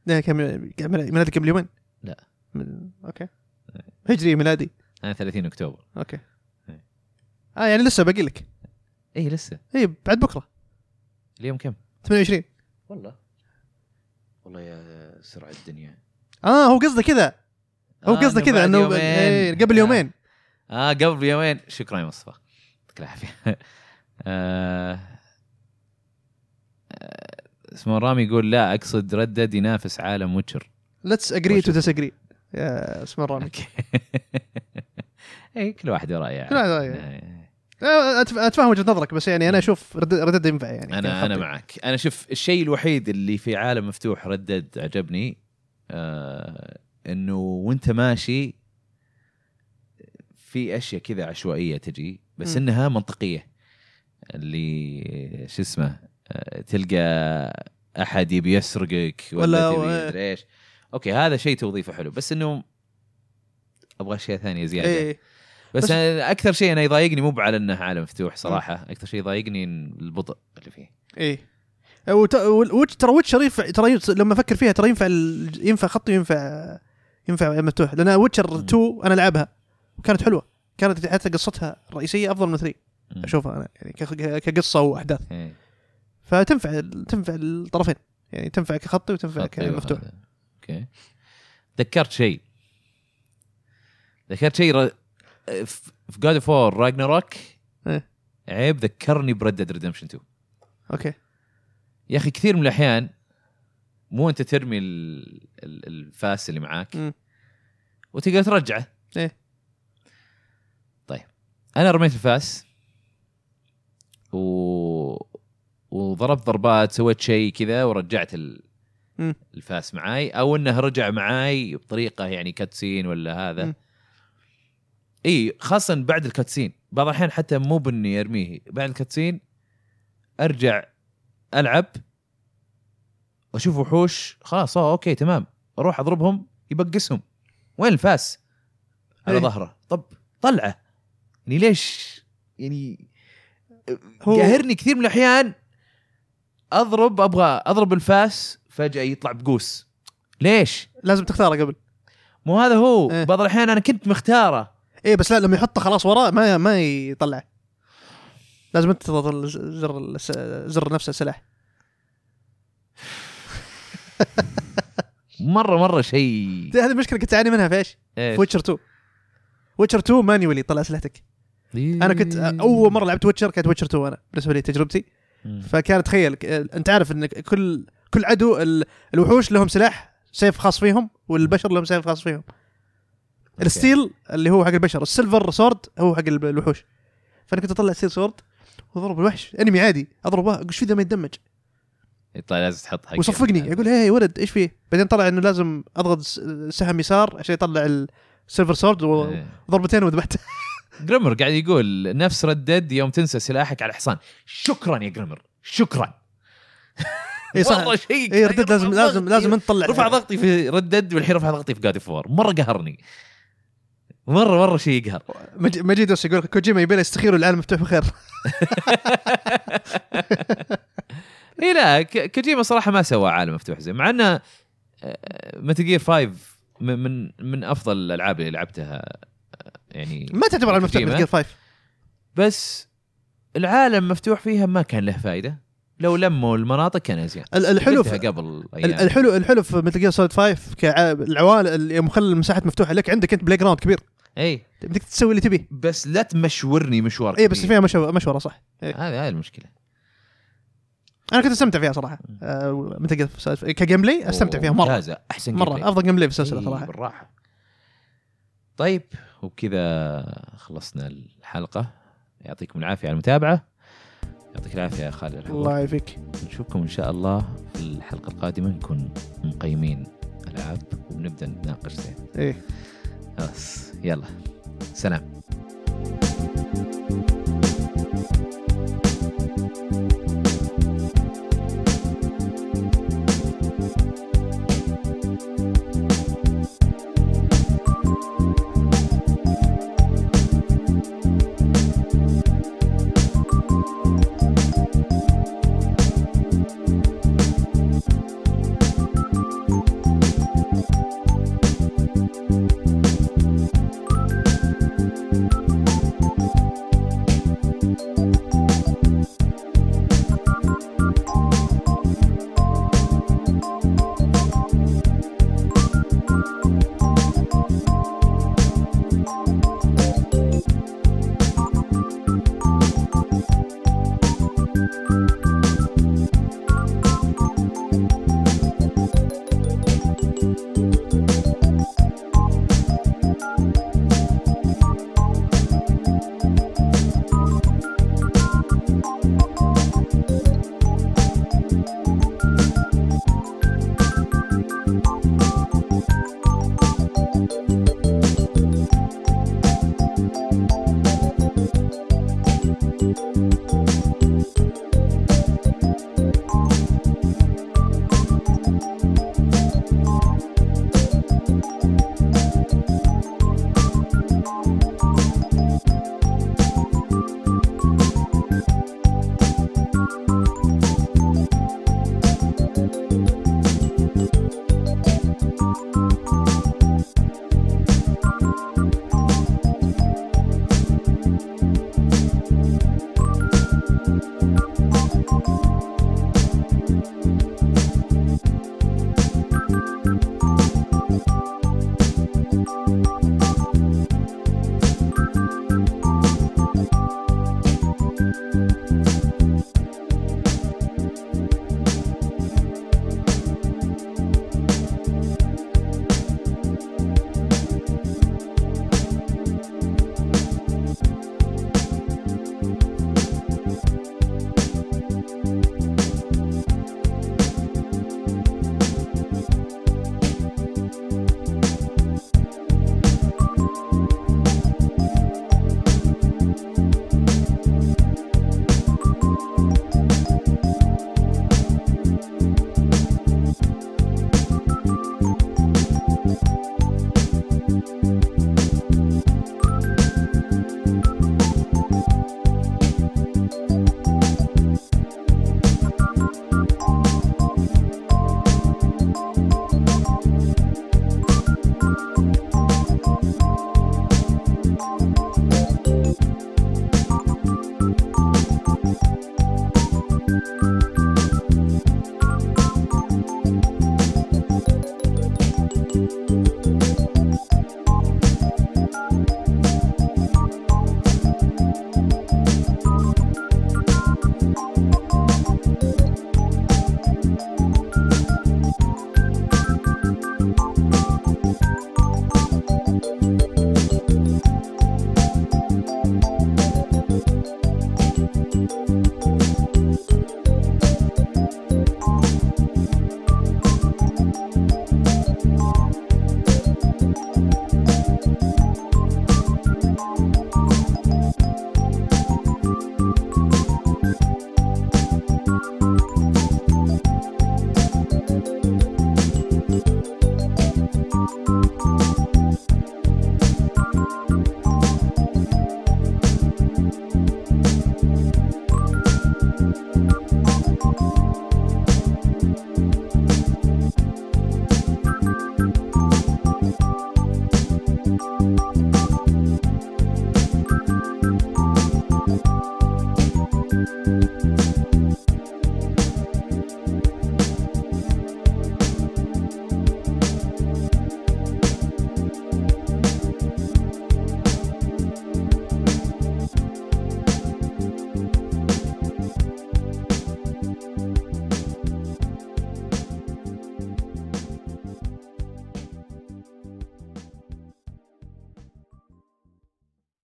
لا كم ميلادي قبل يومين لا من... اوكي هجري ميلادي انا ثلاثين أكتوبر. اوكي اه يعني لسه باقي لك. ايه لسه ايه بعد بكره. اليوم كم؟ ثمانية وعشرين. والله والله يا سرعة الدنيا. اه هو قصده كذا هو قصده آه كذا انه يومين. ايه قبل يومين آه. آه قبل يومين. شكرا يا مصطفى يعطيك العافية. آه اسمه رامي يقول لا أقصد ردد ينافس عالم ويتشر. Let's agree to disagree يا اسمه رامي. إيه كل واحد رأيه. كل واحد رأيه. أتفهم وجهة نظرك بس يعني أنا أشوف ردد ردد ينفع يعني. أنا أنا معك. أنا شوف الشيء الوحيد اللي في عالم مفتوح ردد عجبني آه إنه وأنت ماشي في أشياء كذا عشوائية تجي بس م. إنها منطقية اللي شو اسمه تلقى أحد يبي يسرقك ولا تبي إيش. أوكي هذا شيء توظيفه حلو بس إنه أبغى أشياء ثانية زيادة. ايه. بس, بس أنا أكثر شيء أنا يضايقني مو على إنه عالم مفتوح صراحة م. أكثر شيء يضايقني البطء اللي فيه. إيه ووت ترى ووت شريف ترى لما أفكر فيها ترى ينفع ينفع خط ينفع ينفع مفتوح لأن ووتشر تو أنا لعبها وكانت حلوة كانت حتى قصتها الرئيسية أفضل من ثري أشوفها أنا يعني كقصة وأحداث فتنفع تنفع الطرفين يعني تنفع كخطي وتنفع كمفتوح. أوكي ذكرت شيء ذكرت شيء ر... في God of War Ragnarok ايه؟ عيب ذكرني بردد ريدمشن تو. أوكي يا أخي كثير من الأحيان مو أنت ترمي ال... الفاس اللي معاك م. وتقدر ترجعه إيه أنا رميت الفاس و... وضربت ضربات سويت شيء كذا ورجعت ال... الفاس معاي أو أنه رجع معاي بطريقة يعني كاتسين ولا هذا م. إيه خاصة بعد الكاتسين بعض الحين حتى مو بني أرميه بعد الكاتسين أرجع ألعب وأشوف وحوش خلاص آه أوكي تمام أروح أضربهم يبقسهم وين الفاس على ظهره طب طلعه يعني ليش يعني قاهرني كثير من الأحيان أضرب أبغى أضرب الفاس فجأة يطلع بقوس ليش لازم تختاره قبل مو هذا هو. اه. بعض الأحيان أنا كنت مختاره ايه بس لا لما يحطه خلاص وراء ما ما يطلع، لازم انت تضغط زر زر نفسه سلاح. مره مره شيء هذه المشكله كنت تعاني منها في ايش؟ في ويتشر تو. ويتشر تو مانيولي طلع اسلحتك. انا كنت اول مره لعبت ويتشر كانت ويتشر تو انا بالنسبه لي تجربتي، فكانت تخيل انت عارف ان كل كل عدو الوحوش لهم سلاح سيف خاص فيهم، والبشر لهم سيف خاص فيهم. الستيل اللي هو حق البشر، السيلفر سورد هو حق الوحوش. فانا كنت اطلع سيل سورد واضرب الوحش انمي عادي اضربه اقول شو ذا ما يتدمج، يطلع لازم تحط حق وصفقني اقول هاي ولد ايش فيه، بعدين طلع انه لازم اضغط سهم يسار عشان يطلع السيلفر سورد وضربتين وذبحته. جريمر قاعد يقول نفس ردد يوم تنسى سلاحك على حصان. شكرا يا جريمر شكرا. والله شيء اي ردد لازم لازم لازم نطلع رفع ضغطي في ردد، والحين رفع ضغطي في جاد اوف وور. مره قهرني مره مره شيء يقهر. مجيد بس يقول كوجيما يبي له يستخير العالم مفتوح بخير. اي لا كوجيما صراحه ما سوى عالم مفتوح زي، مع انه متل جير خمسة من من افضل الالعاب اللي لعبتها يعني، ما تعتبر عالم مفتوح متل جير خمسة، بس العالم مفتوح فيها ما كان له فائده. لو لموا المناطق كان ازين. الحلو قبل الحلو الحلو في متل جير سوليد خمسة كالعوالم مخلي المساحه مفتوحه لك، عندك انت بلاي جراوند كبير اي بدك تسوي اللي تبيه، بس لا تمشورني مشوار اي بس فيها مشوره صح. هذه هاي المشكله. انا كنت استمتع فيها صراحه متل جير كجيم بلاي، استمتع فيها مره ممتازه، احسن مره افضل جيم بلاي في السلسله صراحه بالراحه. طيب وبكذا خلصنا الحلقه، يعطيكم العافيه على المتابعه. يعطيك العافية يا خالد الحضور. الله يعافيك. نشوفكم إن شاء الله في الحلقة القادمة، نكون مقيمين ألعاب ونبدأ نناقش زين. إيه. خلاص يلا سلام.